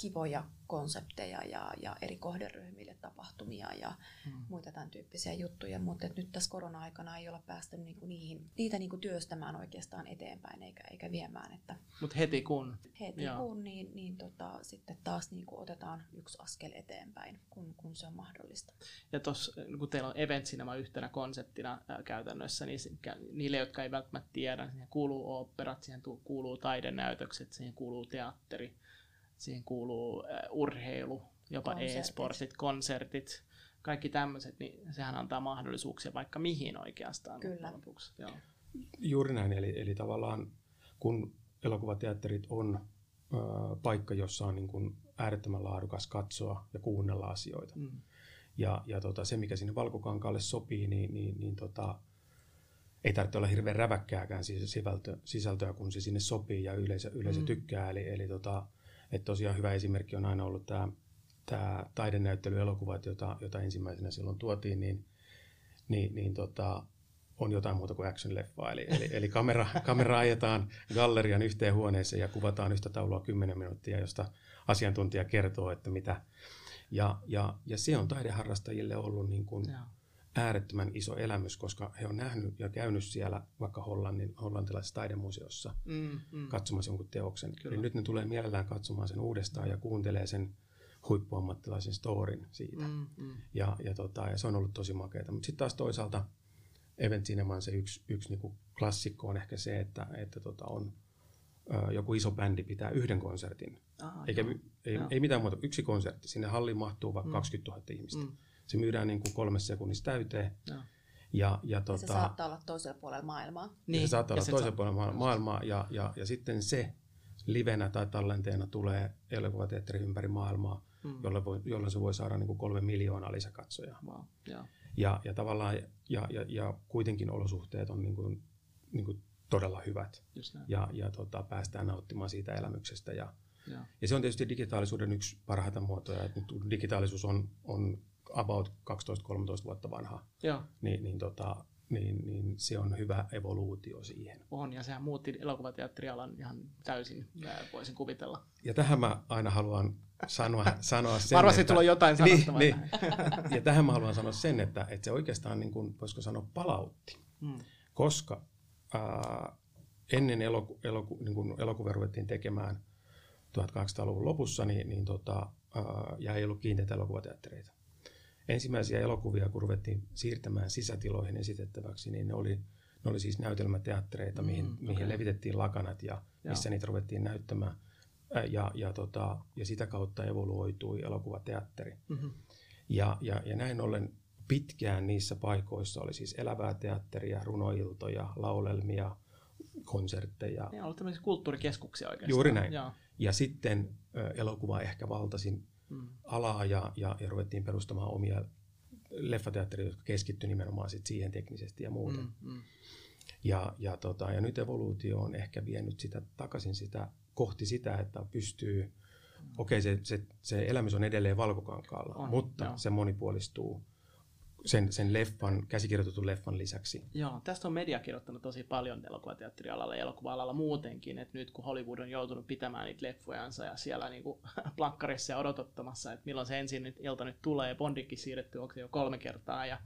kivoja konsepteja ja, ja eri kohderyhmille tapahtumia ja mm. muita tämän tyyppisiä juttuja, mutta nyt tässä korona-aikana ei olla päästy niinku niihin, niitä niinku työstämään oikeastaan eteenpäin eikä, eikä viemään. Mutta heti kun? Heti Joo. kun, niin, niin tota, sitten taas niinku otetaan yksi askel eteenpäin, kun, kun se on mahdollista. Ja tuossa, kun teillä on eventsinema yhtenä konseptina ää, käytännössä, niin niille, jotka ei välttämättä tiedä, siihen kuuluu oopperat, siihen kuuluu taidenäytökset, siihen kuuluu teatteri. Siihen kuuluu urheilu, jopa konsertit. e-sportit, konsertit, kaikki tämmöiset, niin sehän antaa mahdollisuuksia vaikka mihin oikeastaan. Kyllä. Lopuksi. Joo. Juuri näin, eli, eli tavallaan kun elokuvateatterit on ö, paikka, jossa on niin kuin äärettömän laadukas katsoa ja kuunnella asioita. Mm. Ja, ja tota, se, mikä sinne Valkokankaalle sopii, niin, niin, niin tota, ei tarvitse olla hirveän räväkkääkään sisältöä, sisältöä, kun se sinne sopii ja yleisö, yleisö mm. tykkää. Eli, eli tota, että tosiaan hyvä esimerkki on aina ollut tämä, tämä taidenäyttelyelokuvat, jota, jota ensimmäisenä silloin tuotiin, niin, niin, niin tota, on jotain muuta kuin action-leffaa. Eli, eli, eli kamera, kamera ajetaan gallerian yhteen huoneeseen ja kuvataan yhtä taulua kymmenen minuuttia, josta asiantuntija kertoo, että mitä. Ja, ja, ja se on taideharrastajille ollut niin kuin äärettömän iso elämys, koska he on nähnyt ja käynyt siellä vaikka Hollannin, hollantilaisessa taidemuseossa mm, mm. katsomassa jonkun teoksen. Eli nyt ne tulee mielellään katsomaan sen uudestaan ja kuuntelee sen huippuammattilaisen storin siitä. Mm, mm. Ja, ja, tota, ja se on ollut tosi makeata. Mutta sitten taas toisaalta event cinemaan se yksi, yksi niinku klassikko on ehkä se, että, että tota on, ö, joku iso bändi pitää yhden konsertin. Aha, Eikä, joo, ei, joo. ei mitään muuta, yksi konsertti. Sinne halliin mahtuu vaikka mm. kaksikymmentätuhatta ihmistä. Mm. Se myydään niin kuin kolmessa sekunnissa täyteen. No. Ja, ja, tota, ja se saattaa olla toisella puolella maailmaa. Niin. Se saattaa ja olla toisella saa... puolella maailmaa. Ja, ja, ja sitten se livenä tai tallenteena tulee elokuvateatteri ympäri maailmaa, mm. jolle voi, jolloin se voi saada niin kuin kolme miljoonaa lisäkatsojaa. Wow. Yeah. Ja, ja tavallaan ja, ja, ja kuitenkin olosuhteet on niin kuin, niin kuin todella hyvät ja, ja tota, päästään nauttimaan siitä elämyksestä. Ja, yeah. ja se on tietysti digitaalisuuden yksi parhaita muotoja, että nyt digitaalisuus on, on about kaksitoista kolmetoista vuotta vanha, yeah. niin, niin tota, Niin, niin se on hyvä evoluutio siihen. On, ja sehän muutti elokuvateatterialan ihan täysin, voisin kuvitella. Ja tähän mä aina haluan sanoa, sanoa sen, arvasin, että... tulee jotain sanottavaa. Niin, niin. Ja tähän mä haluan sanoa sen, että, että se oikeastaan, niin kuin, voisiko sanoa, palautti. Hmm. Koska ää, ennen eloku, eloku, niin kun elokuvia ruvettiin tekemään tuhatkahdeksansataaluvun lopussa, niin, niin tota, ää, ja ei ollut kiinteitä elokuvateattereita. Ensimmäisiä elokuvia, kun ruvettiin siirtämään sisätiloihin esitettäväksi, niin ne oli, ne oli siis näytelmäteattereita, mm, mihin, okay. mihin levitettiin lakanat ja Joo. missä niitä ruvettiin näyttämään. Ja, ja, tota, ja sitä kautta evoluoitui elokuvateatteri. Mm-hmm. Ja, ja, ja näin ollen pitkään niissä paikoissa oli siis elävää teatteria, runoiltoja, laulelmia, konsertteja. Ne olivat tämmöisiä kulttuurikeskuksia oikeastaan. Juuri näin. Joo. Ja sitten elokuva ehkä valtasin Mm. alaa ja, ja, ja ruvettiin perustamaan omia leffateattereita, jotka keskittyi nimenomaan sit siihen teknisesti ja muuten. Mm, mm. Ja, ja, tota, ja nyt evoluutio on ehkä vienyt sitä takaisin sitä, kohti sitä, että pystyy, mm. okei okay, se, se, se elämys on edelleen valkokankaalla, on, mutta joo. se monipuolistuu sen, sen leffan, käsikirjoitetun leffan lisäksi. Joo, tästä on media kirjoittanut tosi paljon elokuvateatterialalla ja elokuva-alalla muutenkin, että nyt kun Hollywood on joutunut pitämään niitä leffojansa ja siellä niinku plankkarissa ja odotottamassa, että milloin se ensin nyt ilta nyt tulee, Bondikin siirretty, onko se jo kolme kertaa ja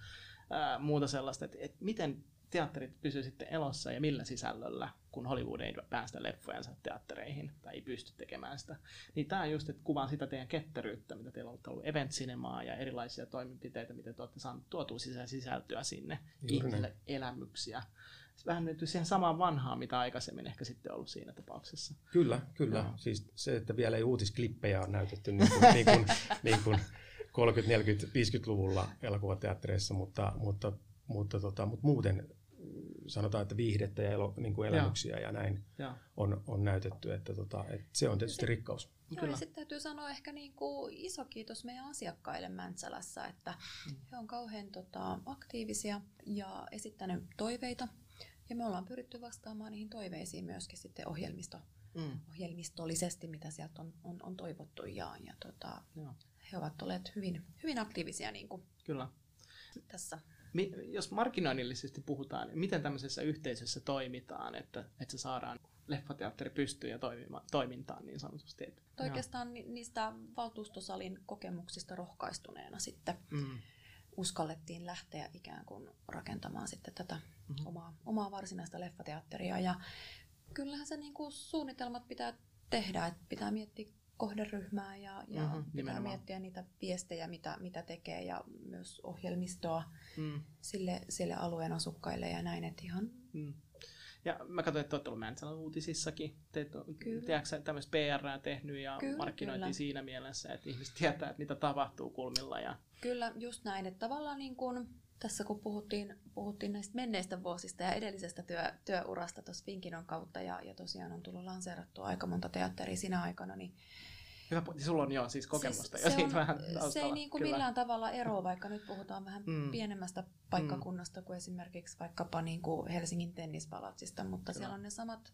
ää, muuta sellaista, että et miten teatterit pysyy sitten elossa ja millä sisällöllä, kun Hollywood ei päästä leffojansa teattereihin tai ei pysty tekemään sitä. Niin tämä on just, että kuvaa sitä teidän ketteryyttä, mitä teillä on ollut event-sinemaa ja erilaisia toimenpiteitä, mitä te olette saaneet tuotua sisään sisältöä sinne, ihmisille elämyksiä. Vähän nyt siihen samaan vanhaan, mitä aikaisemmin ehkä sitten ollut siinä tapauksessa. Kyllä, kyllä. Ja. Siis se, että vielä ei uutisklippejä on näytetty niin kuin, niin kuin, niin kuin kolmekymmentä-neljäkymmentä-viisikymmentäluvulla elokuvateattereissa, mutta, mutta, mutta, tota, mutta muuten sanotaan, että viihdettä ja elo, niin kuin elämyksiä ja, ja näin ja. On, on näytetty, että, tota, että se on tietysti rikkaus. Joo, ja sitten täytyy sanoa ehkä niin kuin iso kiitos meidän asiakkaille Mäntsälässä, että mm. he on kauhean tota, aktiivisia ja esittäneet toiveita. Ja me ollaan pyritty vastaamaan niihin toiveisiin myöskin sitten ohjelmisto, mm. ohjelmistollisesti, mitä sieltä on, on, on toivottu. Ja, ja tota, he ovat olleet hyvin, hyvin aktiivisia niin kuin Kyllä. tässä. Mi- jos markkinoinnillisesti puhutaan, niin miten tämmöisessä yhteisössä toimitaan, että, että se saadaan leffateatteri pystyyn ja toimima- toimintaan niin sanotusti? Oikeastaan ni- niistä valtuustosalin kokemuksista rohkaistuneena sitten mm. uskallettiin lähteä ikään kuin rakentamaan sitten tätä mm-hmm. omaa, omaa varsinaista leffateatteria. Ja kyllähän se niin kuin suunnitelmat pitää tehdä, että pitää miettiä kohderyhmää ja, ja mm-hmm, pitää nimenomaan. miettiä niitä viestejä, mitä, mitä tekee ja myös ohjelmistoa mm. sille, sille alueen asukkaille ja näin, että ihan... Mm. Ja mä katsoin, että olette olleet Mäntsälän uutisissakin, te olette tämmöistä P R:ää tehnyt ja kyllä, markkinointia kyllä. siinä mielessä, että ihmiset tietää, että niitä tapahtuu kulmilla. Ja... Kyllä, just näin, että tavallaan niin kuin tässä kun puhuttiin, puhuttiin näistä menneistä vuosista ja edellisestä työ, työurasta tuossa Finnkinon kautta ja, ja tosiaan on tullut lanseerattua aika monta teatteria sinä aikana, niin hyvä pointti, sulla on jo siis kokemusta siis jo siitä on, vähän taustalla. Se ei niin kuin millään tavalla eroa, vaikka nyt puhutaan vähän mm. pienemmästä paikkakunnasta kuin esimerkiksi vaikkapa niin kuin Helsingin tennispalatsista, mutta Kyllä. siellä on ne samat,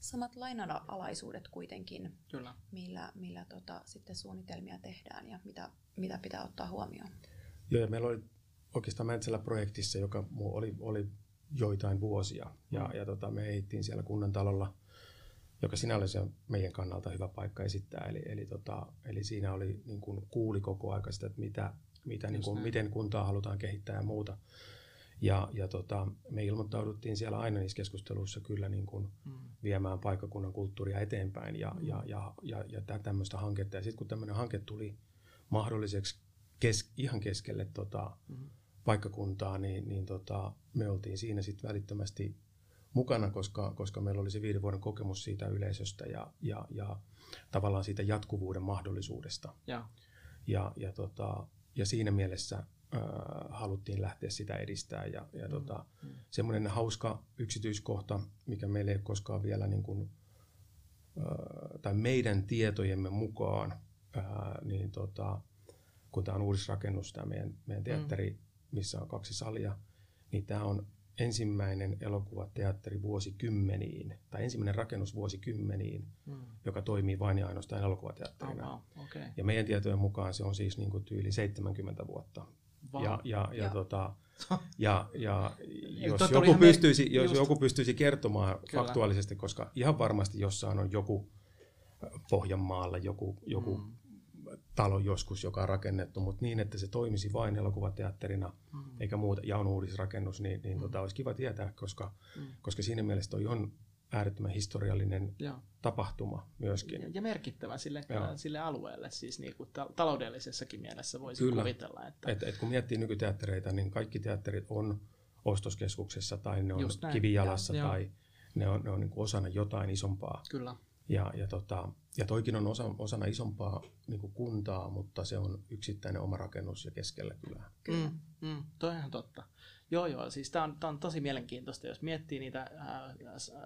samat lainalaisuudet kuitenkin, Kyllä. millä, millä tota, sitten suunnitelmia tehdään ja mitä, mitä pitää ottaa huomioon. Joo, ja meillä oli oikeastaan Mäntsälä projektissa, joka oli, oli joitain vuosia, ja, ja tota, me ehdittiin siellä kunnantalolla, joka sinällään on meidän kannalta hyvä paikka esittää, eli eli tota, eli siinä oli niin kuin kuuli koko aika sitä, että mitä mitä niin kuin, miten kuntaa halutaan kehittää ja muuta. Ja ja tota, me ilmoittauduttiin siellä aina niissä keskusteluissa kyllä niin kuin mm. viemään paikkakunnan kulttuuria eteenpäin ja mm. ja ja ja, ja tä, tämmöistä hanketta. Ja sitten kun tämmöinen hanke tuli mahdolliseksi kes, ihan keskelle tota mm. paikkakuntaa, niin niin tota, me oltiin siinä sitten välittömästi mukana, koska, koska meillä oli se viiden vuoden kokemus siitä yleisöstä ja, ja, ja tavallaan siitä jatkuvuuden mahdollisuudesta. Ja, ja, ja, tota, ja siinä mielessä äh, haluttiin lähteä sitä edistämään. Ja, ja mm, tota, mm. semmoinen hauska yksityiskohta, mikä meillä ei koskaan vielä niin kuin tai meidän tietojemme mukaan, niin tota, kun tämä on uudisrakennus, tämä meidän, meidän teatteri, missä on kaksi salia, niin tämä on ensimmäinen elokuvateatteri vuosikymmeniin, tai ensimmäinen rakennus vuosikymmeniin, mm. joka toimii vain ja ainoastaan elokuvateatterina. Oh, wow. Okay. Ja meidän tietojen mukaan se on siis niin kuin tyyli seitsemänkymmentä vuotta. Wow. Ja, ja, ja, ja. Tota, ja, ja jos, joku pystyisi, me... jos joku pystyisi kertomaan Kyllä. faktuaalisesti, koska ihan varmasti jossain on joku Pohjanmaalla joku, joku mm. talo joskus, joka on rakennettu, mutta niin, että se toimisi vain elokuvateatterina mm. eikä muuta, ja on uudisrakennus, niin, niin mm. tota, olisi kiva tietää, koska, mm. koska siinä mielessä toi on äärettömän historiallinen ja. tapahtuma myöskin. Ja, ja merkittävä sille, sille alueelle, siis niin kuin ta- taloudellisessakin mielessä voisi Kyllä. kuvitella. Että... Et, et kun miettii nykyteattereita, niin kaikki teatterit on ostoskeskuksessa tai ne on kivijalassa ja, tai jo. ne on, ne on niin kuin osana jotain isompaa. Kyllä. Ja, ja, tota, ja toikin on osa, osana isompaa niin kuin kuntaa, mutta se on yksittäinen oma rakennus ja keskellä kylää. Mm, mm, toi on ihan totta. Joo, joo, siis tämä on, on tosi mielenkiintoista, jos miettii niitä ää,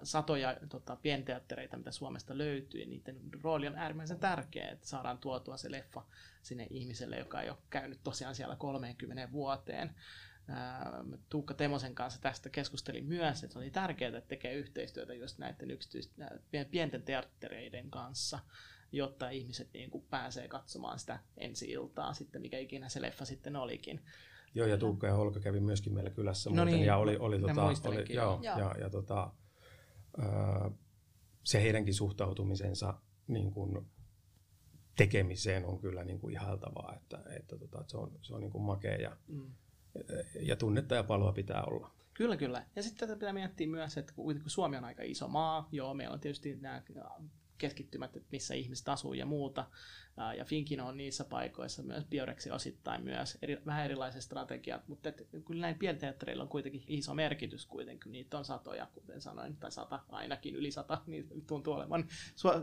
satoja tota, pienteattereita, mitä Suomesta löytyy, niiden rooli on äärimmäisen tärkeä, että saadaan tuotua se leffa sinne ihmiselle, joka ei ole käynyt tosiaan siellä kolmeenkymmeneen vuoteen. Tuukka Temosen kanssa tästä keskustelin myös, että se oli tärkeää, että tekee yhteistyötä just näiden yksityisten, pienten teattereiden kanssa, jotta ihmiset niin kuin pääsee katsomaan sitä ensi-iltaa, sitten, mikä ikinä se leffa sitten olikin. Joo, ja Tuukka ja Olka kävi myöskin meillä kylässä no muuten, niin, ja oli, oli, tota, oli joo, joo. Ja, ja, tota, se heidänkin suhtautumisensa niin kuin tekemiseen on kyllä niin kuin ihailtavaa, että, että, tota, että se on, se on niin kuin makea ja mm. ja tunnetta ja paloa pitää olla. Kyllä, kyllä. Ja sitten tätä pitää miettiä myös, että kun Suomi on aika iso maa, joo, meillä on tietysti nämä keskittymät, missä ihmiset asuu ja muuta, ja Finnkino on niissä paikoissa myös, Bioreksi osittain myös, eri, vähän erilaiset strategiat, mutta et, kyllä näin pienteattereilla on kuitenkin iso merkitys kuitenkin, niitä on satoja, kuten sanoin, tai sata, ainakin yli sata, niin tuntuu olevan.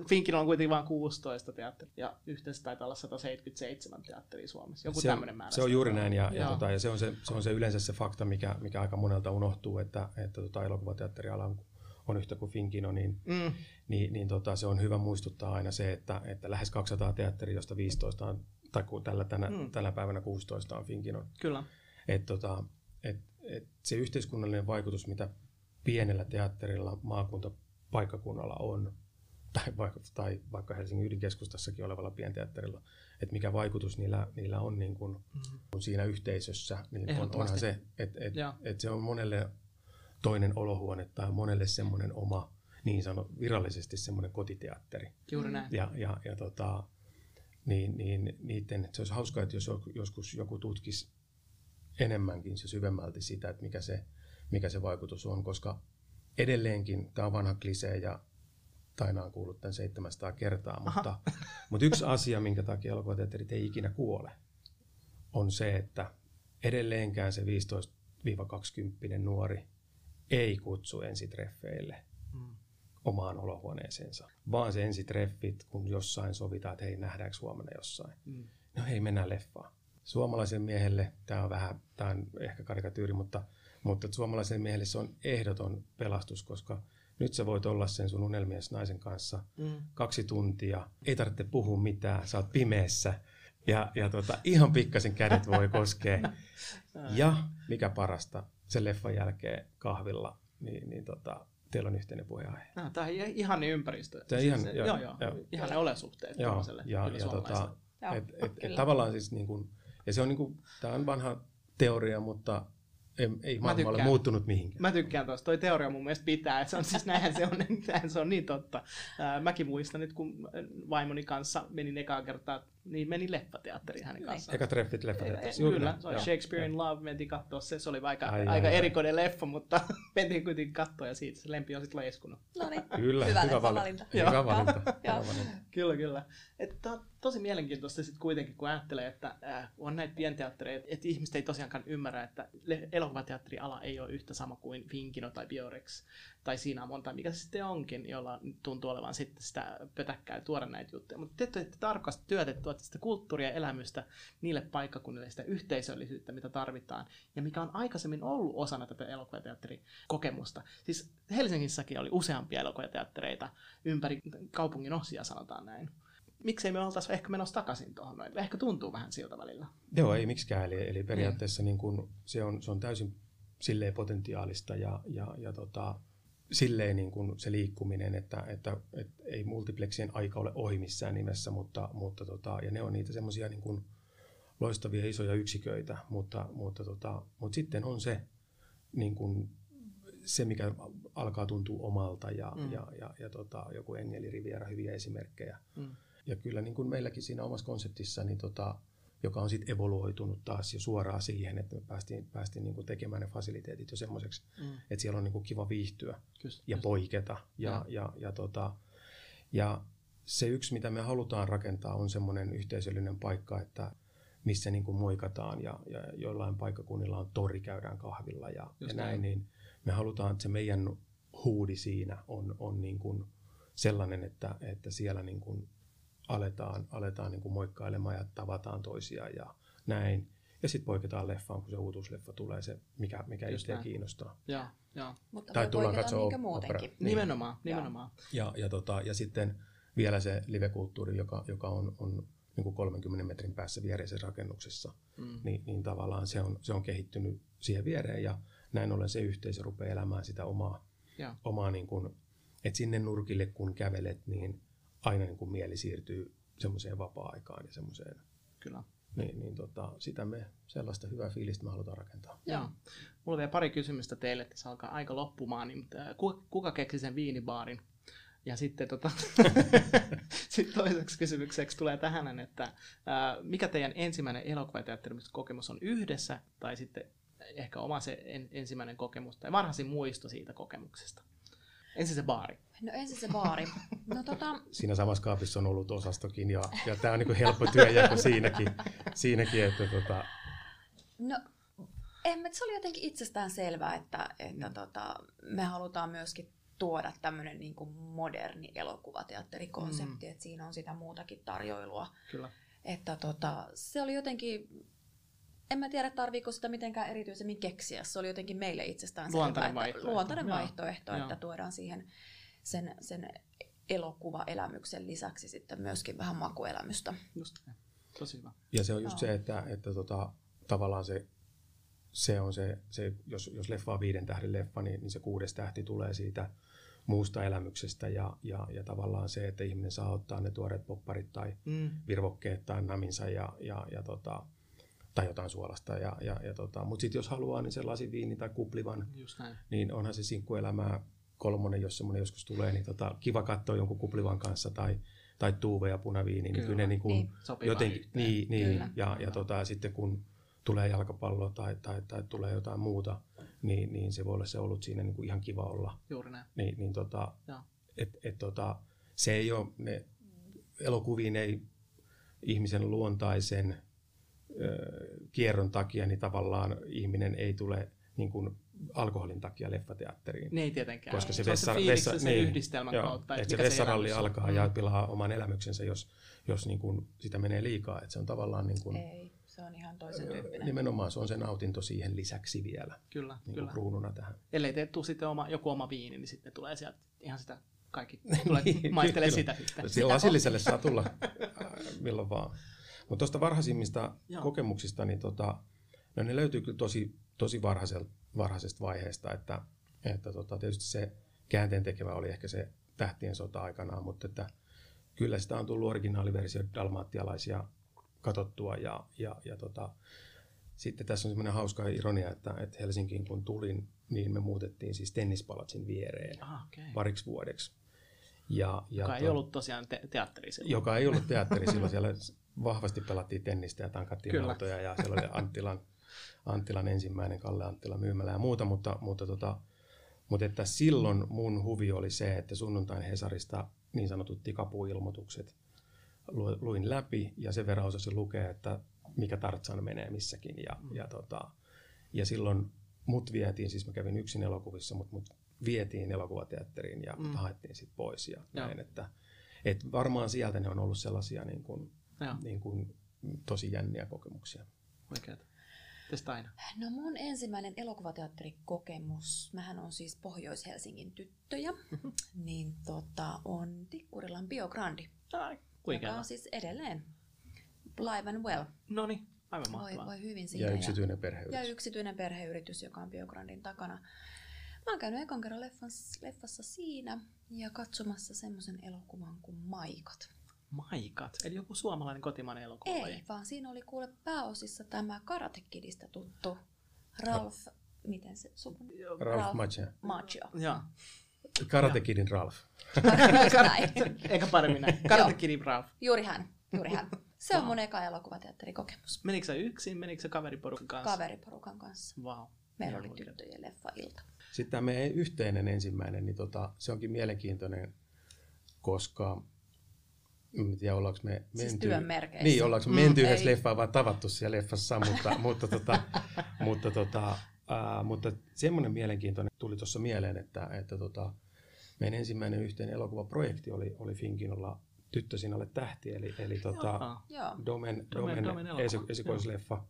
Finnkino on kuitenkin vain kuusitoista teatteria, ja yhteensä taitaa olla sata seitsemänkymmentäseitsemän teatteria Suomessa, joku tämmöinen määrä. Se on juuri näin, ja, ja, tota, ja se, on se, se on se yleensä se fakta, mikä, mikä aika monelta unohtuu, että, että tota, elokuvateatteriala on on yhtä kuin Finnkino, niin, mm. niin, niin tota, se on hyvä muistuttaa aina se, että, että lähes kaksisataa teatteria, josta viisitoista on, tai tällä, tänä, mm. tällä päivänä kuusitoista on Finnkinon. Kyllä. Et, tota, et, et se yhteiskunnallinen vaikutus, mitä pienellä teatterilla maakuntapaikkakunnalla on, tai vaikka, tai vaikka Helsingin ydinkeskustassakin olevalla pienteatterilla, että mikä vaikutus niillä, niillä on niin kun, mm. siinä yhteisössä, niin on, onhan se, että et, et se on monelle toinen olohuone tai monelle semmoinen oma, niin sano virallisesti semmoinen kotiteatteri. Juuri näin. Ja, ja, ja tota, niin, niin, niiden, se olisi hauskaa, että jos joskus joku tutkisi enemmänkin se syvemmälti sitä, että mikä se, mikä se vaikutus on, koska edelleenkin tämä on vanha klisee ja Taina on kuullut tämän seitsemänsataa kertaa, mutta, mutta yksi asia, minkä takia elokuvateatterit ei ikinä kuole, on se, että edelleenkään se viisitoista kaksikymmentä nuori ei kutsu ensitreffeille mm. omaan olohuoneeseensa, vaan se ensitreffit, kun jossain sovitaan, että hei, nähdäänkö huomenna jossain. Mm. No hei, mennään leffaan. Suomalaisen miehelle, tämä on vähän, tämä on ehkä karikatyyri, mutta, mutta suomalaisen miehelle se on ehdoton pelastus, koska nyt sä voit olla sen sun unelmies naisen kanssa mm. kaksi tuntia, ei tarvitse puhua mitään, sä oot pimeässä ja, ja tuota, ihan pikkasen kädet voi koskea. Ja mikä parasta, sen leffan jälkeen kahvilla, niin, niin tota, teillä on yhteinen puheenaihe. No, tämä on ihan ympäristö. Tämä on ihan, joo, joo, joo, joo. ihan ne olesuhteet tämmöiselle suomalaiselle. Tavallaan siis, niin kun, ja se on, niin kun, tämä on vanha teoria, mutta ei, ei maailma ole muuttunut mihinkään. Mä tykkään tuosta, toi teoria mun mielestä pitää, että se on siis näinhän se on, se on niin totta. Ää, mäkin muistan, että kun vaimoni kanssa menin ekaa kertaa, niin menin leffateatteriin hänen kanssaan. Eka treffit leffateatteriin. Kyllä, kyllä, se oli Shakespeare in Love, mentiin katsoa se, se oli aika, ai, aika ai, erikoinen ai. leffa, mutta mentiin kuitenkin katsoa ja siitä se lempi on sitten laiskunut. No niin, hyvä, hyvä valinta. Hyvä valinta. Kyllä, kyllä. Että on tosi mielenkiintoista sitten kuitenkin, kun ajattelee, että äh, on näitä pienteattereita, että ihmiset ei tosiaankaan ymmärrä, että elokuvateatteriala ei ole yhtä sama kuin Finnkino tai Biorex tai sinamon tai mikä se sitten onkin, jolla tuntuu olevan sitten sitä pötäkkää tuoda näitä juttuja. Mutta te teette tarkasti työtä, että tuotte sitä kulttuuria ja elämystä niille paikkakunnille, sitä yhteisöllisyyttä, mitä tarvitaan, ja mikä on aikaisemmin ollut osana tätä elokuvateatterikokemusta. Siis Helsingissäkin oli useampia elokuvateattereita ympäri kaupungin osia, sanotaan näin. Miksei me oltaisi ehkä menossa takaisin tuohon noin? Ehkä tuntuu vähän siltä välillä. Joo, ei miksikään. Eli, eli periaatteessa niin kun se, on, se on täysin silleen potentiaalista ja, ja, ja tota, silleen niin kun se liikkuminen, että, että, että ei multiplexien aika ole ohi missään nimessä, mutta, mutta tota, ja ne on niitä semmoisia niin kun loistavia isoja yksiköitä, mutta, mutta, tota, mutta sitten on se, niin kun, se, mikä alkaa tuntua omalta ja, mm. ja, ja, ja tota, joku Engeliriviera, hyviä esimerkkejä. Mm. Ja kyllä niin kuin meilläkin siinä omassa konseptissa, niin tota, joka on sitten evoluoitunut taas jo suoraan siihen, että me päästiin, päästiin niin kuin tekemään ne fasiliteetit jo semmoiseksi, mm. että siellä on niin kuin kiva viihtyä just, ja just. poiketa. Ja, ja. Ja, ja, tota, ja se yksi, mitä me halutaan rakentaa, on semmoinen yhteisöllinen paikka, että missä niin kuin moikataan ja, ja jollain paikkakunnilla on tori, käydään kahvilla ja, ja näin. Niin me halutaan, että se meidän huudi siinä on, on niin kuin sellainen, että, että siellä niin kuin aletaan, aletaan niin kuin moikkailemaan ja tavataan toisiaan ja näin. Ja sitten poiketaan leffaan, kun se uutuusleffa tulee, se mikä, mikä itseä kiinnostaa. Ja, ja. Mutta tai tullaan katsomaan muutenkin. Opera. Nimenomaan. nimenomaan. Ja, ja, tota, ja sitten vielä se livekulttuuri, joka, joka on, on niin kuin kolmenkymmenen metrin päässä viereisessä rakennuksessa. Mm. Niin, niin tavallaan se on, se on kehittynyt siihen viereen ja näin ollen se yhteisö rupeaa elämään sitä omaa, ja. omaa niin kuin, että sinne nurkille kun kävelet, niin aina niin kuin mieli siirtyy semmoiseen vapaa-aikaan ja semmoiseen. Kyllä. Niin, niin tota, sitä me, sellaista hyvää fiilistä me halutaan rakentaa. Joo. Mulla on vielä pari kysymystä teille, että se alkaa aika loppumaan. Niin, kuka, kuka keksi sen viinibaarin? Ja sitten tota, sit toiseksi kysymykseksi tulee tähän, että ää, mikä teidän ensimmäinen elokuvateatterikokemus on yhdessä? Tai sitten ehkä oma se en, ensimmäinen kokemus tai varhaisin muisto siitä kokemuksesta. Ensin se baari. No ensin se baari. No, tota... Siinä samassa kaapissa on ollut osastokin ja, ja tämä on niin kuin helppo työnjako siinäkin, siinäkin että tota... No en, se oli jotenkin itsestään selvää, että, että tota, me halutaan myöskin tuoda tämmöinen niin kuin moderni elokuvateatterikonsepti, mm. että siinä on sitä muutakin tarjoilua. Kyllä. Että tota, se oli jotenkin... En mä tiedä, tarviiko sitä mitenkään erityisemmin keksiä. Se oli jotenkin meille itsestään luontainen vaihtoehto, luontainen vaihtoehto joo, että joo. tuodaan siihen sen, sen elokuvaelämyksen lisäksi sitten myöskin vähän makuelämystä. Just, tosi hyvä. Ja se on just joo. se, että, että tota, tavallaan se, se on se, se jos, jos leffa on viiden tähden leffa, niin, niin se kuudes tähti tulee siitä muusta elämyksestä ja, ja, ja tavallaan se, että ihminen saa ottaa ne tuoreet popparit tai mm. virvokkeet tai naminsa ja, ja, ja tota, tai jotain suolasta, ja, ja, ja tota. Mutta sitten jos haluaa, niin se lasiviini tai kuplivan, niin onhan se sinkkuelämää kolmonen, jos semmoinen joskus tulee, niin tota, kiva katsoa jonkun kuplivan kanssa, tai, tai tuuve ja punaviini, kyllä. niin kyllä ne niin kuin jotenkin, niin, niin. ja, ja tota, sitten kun tulee jalkapallo tai, tai, tai tulee jotain muuta, niin, niin se voi olla se ollut siinä niin kuin ihan kiva olla. Juuri näin. Niin, niin tota, et, et tota, se ei ole, ne elokuviin ei ihmisen luontaisen kierron takia, niin tavallaan ihminen ei tule niin kuin alkoholin takia leffateatteriin. Niin tietenkään. Koska se, se, vessa, se, vessa, se niin, yhdistelmän joo, kautta. Että et se vessaralli alkaa mm. ja pilaa oman elämyksensä, jos, jos niin kuin sitä menee liikaa. Että se on tavallaan niin kuin, ei, se on ihan toisen tyyppinen. Nimenomaan se on se nautinto siihen lisäksi vielä. Kyllä, niin kyllä. Kruununa tähän. Ellei te tule sitten oma, joku oma viini, niin sitten tulee sieltä ihan sitä kaikki. Tulee maistelee sitä sitten. Sitä lasilliselle saa tulla milloin vaan. Mutta tuosta varhaisimmista Joo. kokemuksista, niin tota, no ne löytyy kyllä tosi, tosi varhaisesta vaiheesta, että, että tota, tietysti se käänteentekevä oli ehkä se Tähtien sota aikanaan, mutta että kyllä sitä on tullut originaaliversio dalmaattialaisia katsottua ja, ja, ja tota, sitten tässä on semmoinen hauska ironia, että, että Helsinkiin kun tulin, niin me muutettiin siis Tennispalatsin viereen ah, okay. pariksi vuodeksi. Ja, ja joka, to, ei te- joka ei ollut tosiaan teatteri silloin. Joka ei ollut teatteri silloin. Siellä vahvasti pelattiin tennistä ja tankattiin autoja ja siellä oli Anttilan, Anttilan ensimmäinen Kalle Anttilan myymälä ja muuta. Mutta, mutta, tota, mutta että silloin mun huvi oli se, että sunnuntain Hesarista niin sanotut tikapuilmoitukset luin läpi ja sen verran osasin lukea, että mikä tartsaan menee missäkin. Ja, mm. ja, tota, ja silloin mut vietiin, siis mä kävin yksin elokuvissa, mutta mut vietiin elokuvateatteriin ja mm. haettiin sit pois ja näin, että et varmaan sieltä ne on ollut sellaisia niin kuin, niin kuin tosi jänniä kokemuksia. Oikeeta. Taina. No mun ensimmäinen elokuvateatterikokemus, mähän on siis Pohjois-Helsingin tyttöjä, niin tota, on Tikkurilan Biograndi. Ai, kuinka on siis edelleen live and well. No niin, aivan mahtavaa. Voi, voi hyvin siinä. Ja yksityinen perheyritys. Ja yksityinen perheyritys, joka on Biograndin takana. Mä oon käynyt ekan kerran leffassa, leffassa siinä ja katsomassa semmoisen elokuvan kuin Maikat. Maikat, eli joku suomalainen kotimainen elokuva? Ei, vai? Vaan siinä oli kuule pääosissa tämä Karate Kidistä tuttu Ralph, ha. miten se sukun? Ralph Macchio. Macchio. Ja. Karate Kidin Ralph. Eikä paremmin näin. Karate Kidin Ralph. Juuri hän, juuri hän. Se on wow. mun eka elokuvateatterikokemus. Menikö sä yksin, menikö sä kaveriporukan kanssa? Kaveriporukan kanssa. Wow. Meillä oli tyttöjen leffailta. Sitten tämä meidän yhteinen ensimmäinen, niin tota, se onkin mielenkiintoinen, koska en tiedä, ollaanko me siis menty, niin, ollaanko me mm, menty yhdessä leffaan vai tavattu siellä leffassa, mutta, mutta, tota, mutta, tota, äh, mutta semmoinen mielenkiintoinen tuli tuossa mieleen, että, että tota, meidän ensimmäinen yhteinen elokuvaprojekti oli, oli Finkinolla Tyttö sinä olet tähti, eli, eli tota, Domen, Domen, Domen esikoisleffa.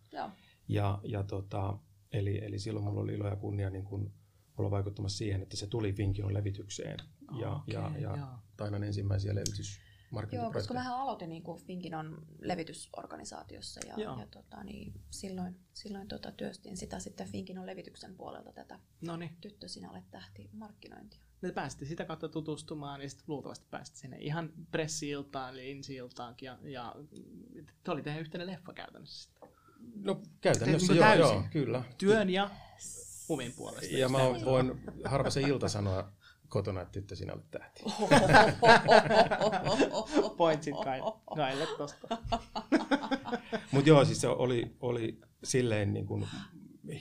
Ja, ja, tota, eli, eli silloin minulla oli ilo ja kunnia niin kun olla vaikuttamassa siihen, että se tuli Finkinon levitykseen ja, okay, ja, ja, ja Tainan ensimmäisiä levitys. Joo, koska mähän aloitin niin kuin Finkinon levitysorganisaatiossa ja, ja tota, niin silloin, silloin tota, työstin sitä sitten Finkinon levityksen puolelta tätä Noniin. Tyttö sinä olet tähti -markkinointia. Me päästiin sitä kautta tutustumaan ja sitten luultavasti päästiin sinne ihan pressi-iltaan eli insi-iltaankin ja, ja te oli tehdä yhteinen leffa käytännössä sitten. No käytännössä joo, joo, kyllä. Työn ja umin puolesta. Ja mä voin, voin harva se ilta sanoa kotona, että Tyttö sinä olet tähti. Pointsit Kaille tosta. Mut joo, siis se oli, oli silleen niin kuin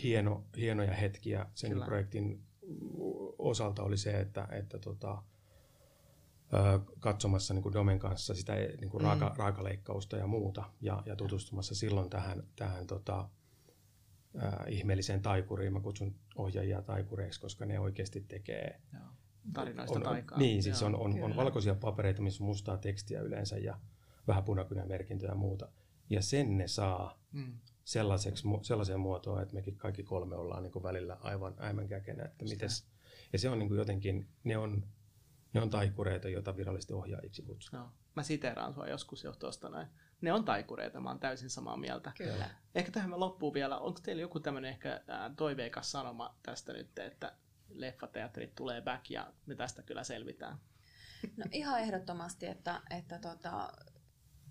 hieno, hienoja hetkiä sen Kyllä. projektin osalta oli se, että, että tota, katsomassa niin kuin Domen kanssa sitä niin kuin mm. raaka, raakaleikkausta ja muuta ja, ja tutustumassa silloin tähän, tähän tota, äh, ihmeelliseen taikuriin. Mä kutsun ohjaajia taikureiksi, koska ne oikeasti tekee... Joo. Tarinoista on, taikaa. Niin, siis Joo, on, on, on valkoisia papereita, missä on mustaa tekstiä yleensä ja vähän punakynämerkintöjä ja muuta. Ja sen ne saa mm. sellaiseksi, sellaiseen muotoon, että mekin kaikki kolme ollaan niin kuin välillä aivan äimän käkenä. Että mites, ja se on niin kuin jotenkin, ne on, ne on taikureita, joita virallisesti ohjaajiksi kutsutaan. No, mä siteeraan sua joskus jo tuosta näin. Ne on taikureita, mä oon täysin samaa mieltä. Kyllä. Ehkä tähän loppuun vielä, onko teillä joku tämmöinen ehkä toiveikas sanoma tästä nyt, että leffateatterit tulee back ja me tästä kyllä selvitään. No ihan ehdottomasti, että, että tota,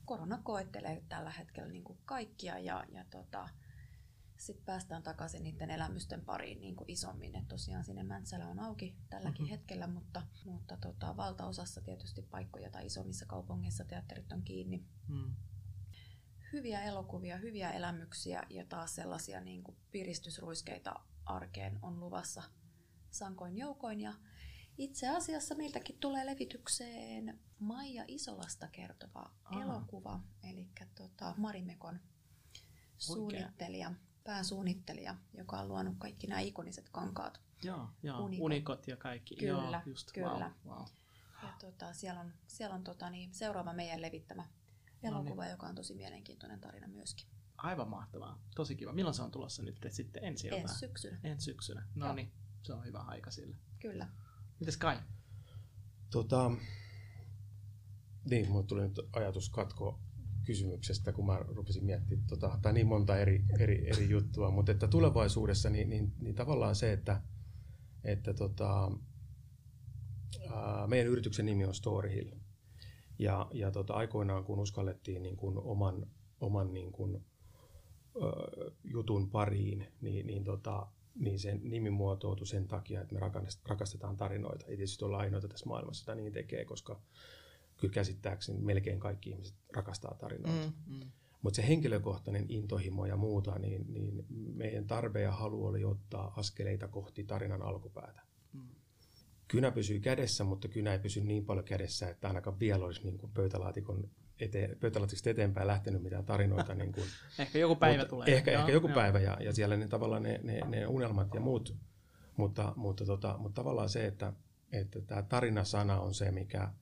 korona koettelee tällä hetkellä niin kuin kaikkia ja, ja tota, sitten päästään takaisin niiden elämysten pariin niin kuin isommin. Et tosiaan CineMäntsälä on auki tälläkin mm-hmm. hetkellä, mutta, mutta tota, valtaosassa tietysti paikkoja tai isommissa kaupungeissa teatterit on kiinni. Mm. Hyviä elokuvia, hyviä elämyksiä ja taas sellaisia niin kuin piristysruiskeita arkeen on luvassa sankoin joukoin ja itse asiassa meiltäkin tulee levitykseen Maija Isolasta kertova Aha. elokuva, eli tota Marimekon suunnittelija, pääsuunnittelija, joka on luonut kaikki nämä ikoniset kankaat. Joo, joo, unikot. unikot ja kaikki. Kyllä, joo, just, kyllä. Wow, wow. Ja tota, siellä on, siellä on tota, niin, seuraava meidän levittämä elokuva, no niin. joka on tosi mielenkiintoinen tarina myöskin. Aivan mahtavaa, tosi kiva. Milloin se on tulossa nyt sitten ensi iltaan? Ensi syksynä. Ensi syksynä, no niin. Se on hyvä aika sille. Kyllä. Mites Kai? Tota, niin, mulle tuli nyt ajatus katko kysymyksestä, kun mä rupesin miettimään tota, tai niin monta eri, eri, eri juttua, mutta että tulevaisuudessa niin, niin, niin tavallaan se, että, että tota, ää, meidän yrityksen nimi on Storyhill. Ja, ja tota, aikoinaan kun uskallettiin niin kun oman, oman niin kun, ö, jutun pariin, niin, niin tota, niin sen nimi muotoutui sen takia, että me rakastetaan tarinoita. Ei tietysti olla ainoita tässä maailmassa, jota niin tekee, koska kyllä käsittääkseni melkein kaikki ihmiset rakastaa tarinoita. Mm, mm. Mutta se henkilökohtainen intohimo ja muuta, niin, niin meidän tarve ja halu oli ottaa askeleita kohti tarinan alkupäätä. Mm. Kynä pysyy kädessä, mutta kynä ei pysy niin paljon kädessä, että ainakaan vielä olisi niin kuin pöytälaatikon eteen, pöytälaatikon eteenpäin lähtenyt mitään tarinoita. Niin kuin, ehkä joku päivä tulee. Ehkä, joo, ehkä joku joo. päivä ja, ja siellä ne, tavallaan ne, ne, ne unelmat ja muut Mutta, mutta, tota, mutta tavallaan se, että, että tämä tarinasana on se, mikä,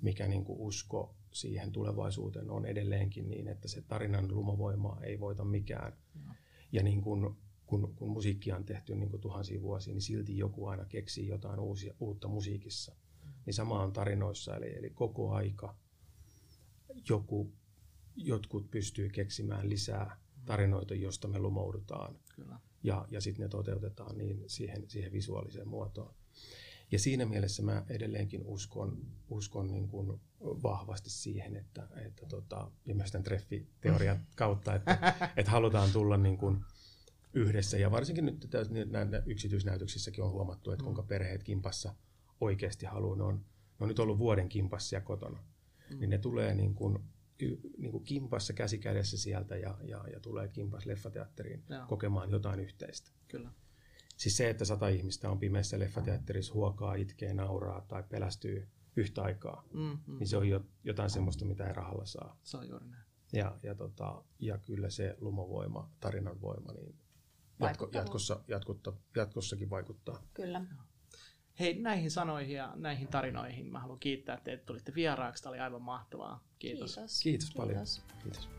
mikä niin kuin usko siihen tulevaisuuteen on edelleenkin niin, että se tarinan lumovoimaa ei voita mikään. No. Ja niin kuin, kun, kun musiikkia on tehty niin kuin tuhansia vuosia, niin silti joku aina keksii jotain uusia, uutta musiikissa. Mm. Niin sama on tarinoissa, eli, eli koko aika joku, jotkut pystyy keksimään lisää tarinoita, josta me lumoudutaan. Kyllä. Ja, ja sitten ne toteutetaan niin siihen, siihen visuaaliseen muotoon. Ja siinä mielessä mä edelleenkin uskon, uskon niin kuin vahvasti siihen, että, että tota, ja myös tämän treffiteorian kautta, että, että halutaan tulla niin kuin yhdessä. Ja varsinkin nyt näissä yksityisnäytöksissäkin on huomattu, että kuinka perheet kimpassa oikeasti haluaa. Ne on, ne on nyt ollut vuoden kimpassia kotona, mm. niin ne tulee niin kuin niin kuin kimpassa käsi kädessä sieltä ja, ja, ja tulee kimpas leffateatteriin Joo. kokemaan jotain yhteistä. Kyllä. Siis se, että sata ihmistä on pimeässä leffateatterissa, huokaa, itkee, nauraa tai pelästyy yhtä aikaa, mm, mm. niin se on jo, jotain semmoista, mitä ei rahalla saa. Se on juuri näin. Ja, ja, tota, ja kyllä se lumovoima, tarinan voima, niin jatko, jatkossa, jatkutta, jatkossakin vaikuttaa. Kyllä. Hei, näihin sanoihin ja näihin tarinoihin mä haluan kiittää, että tulitte vieraaksi. Tämä oli aivan mahtavaa. Kiitos. Kiitos, Kiitos paljon. Kiitos.